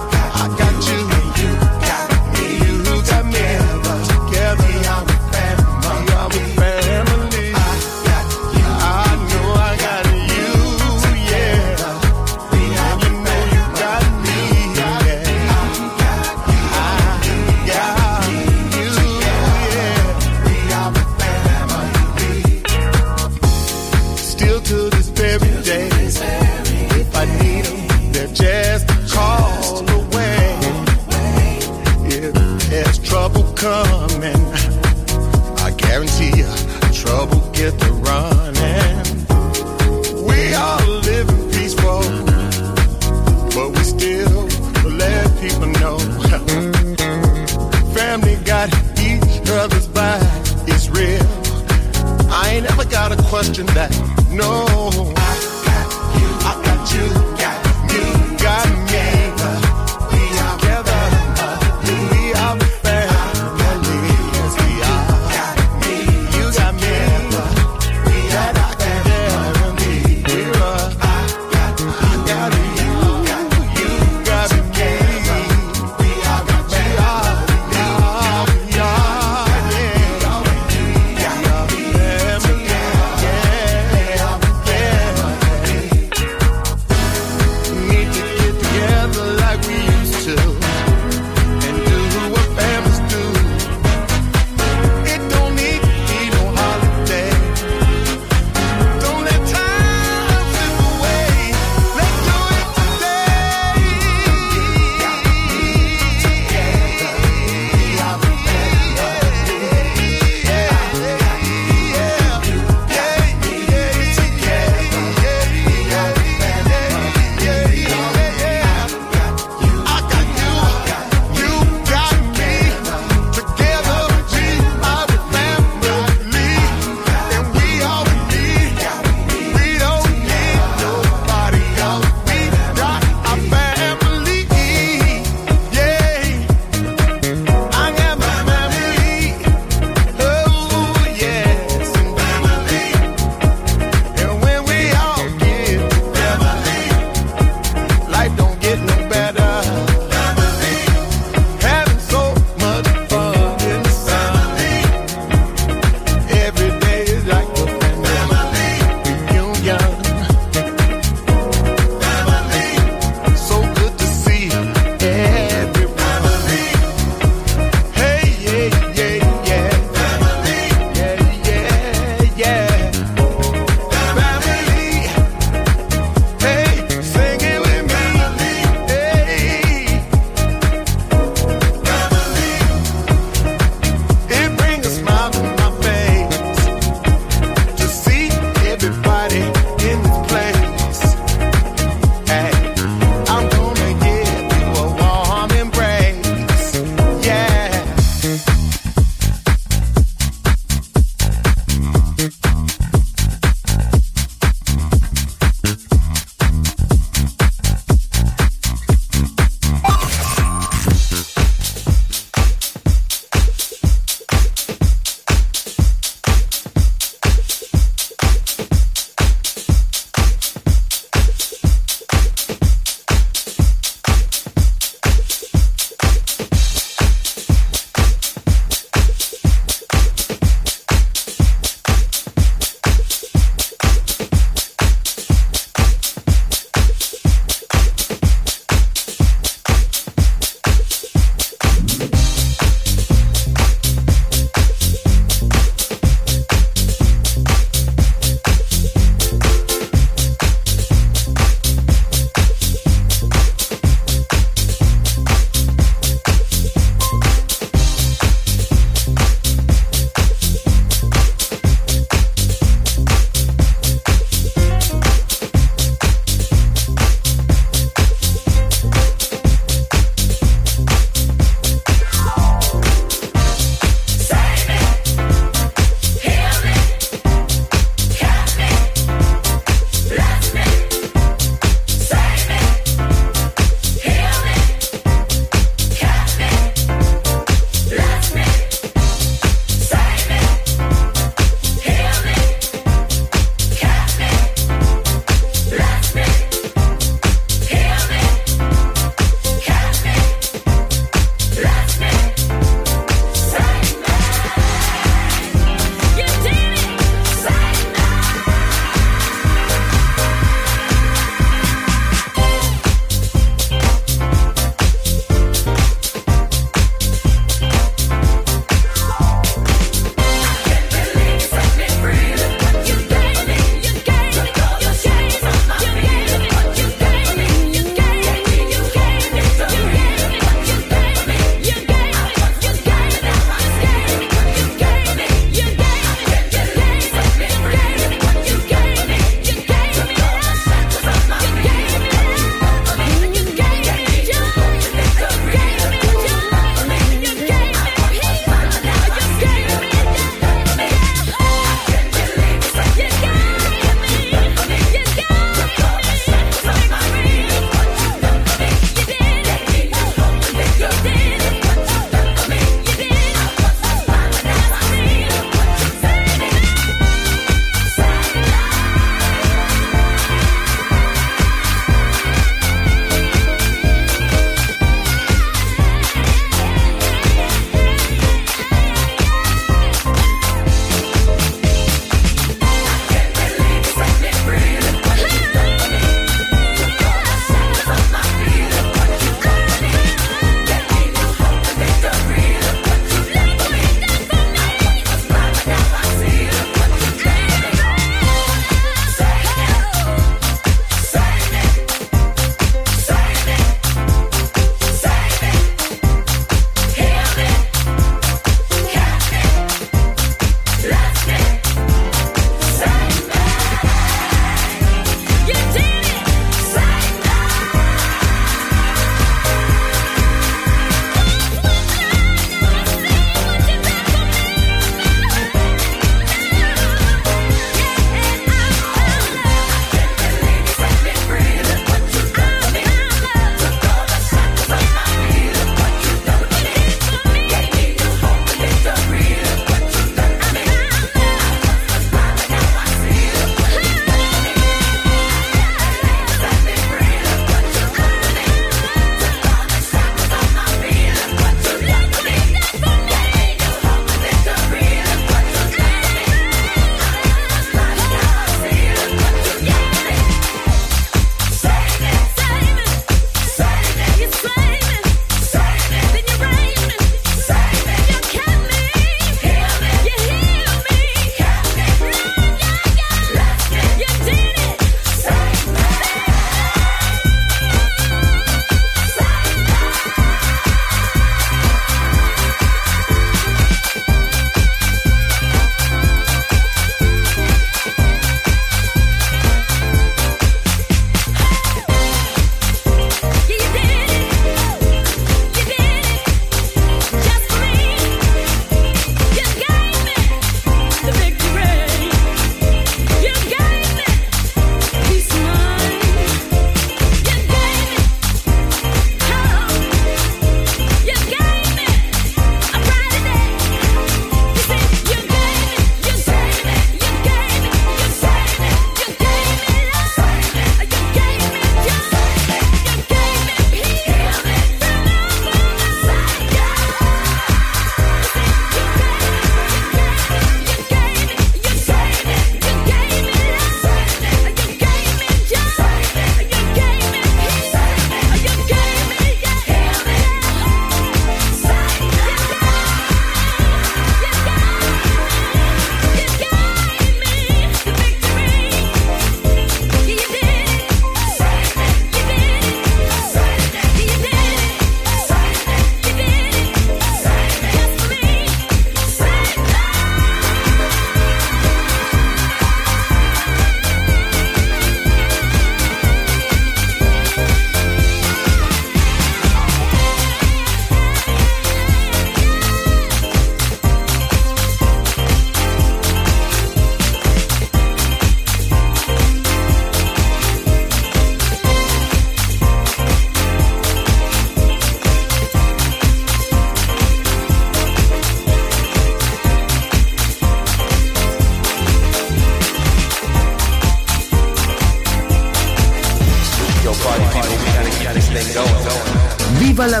Viva la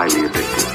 highly addictive.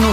No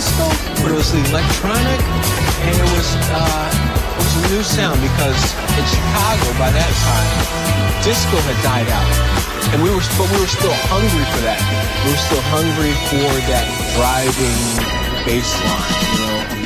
disco, but it was electronic, and it was a new sound because in Chicago by that time, disco had died out, and we were still hungry for that. We were still hungry for that driving bass line, you know.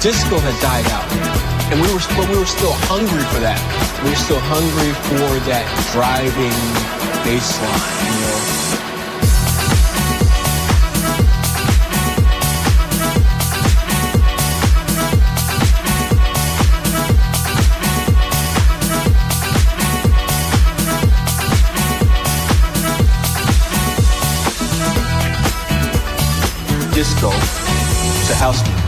Disco had died out, and we were still hungry for that. We were still hungry for that driving bass line, you know. Disco to house music.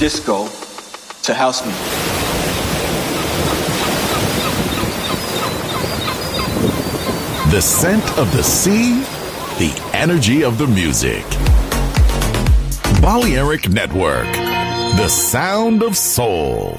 Disco to house music. The scent of the sea, the energy of the music. Balearic Network, the sound of soul.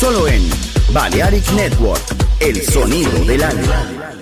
Solo en Balearic Network, el sonido del alma.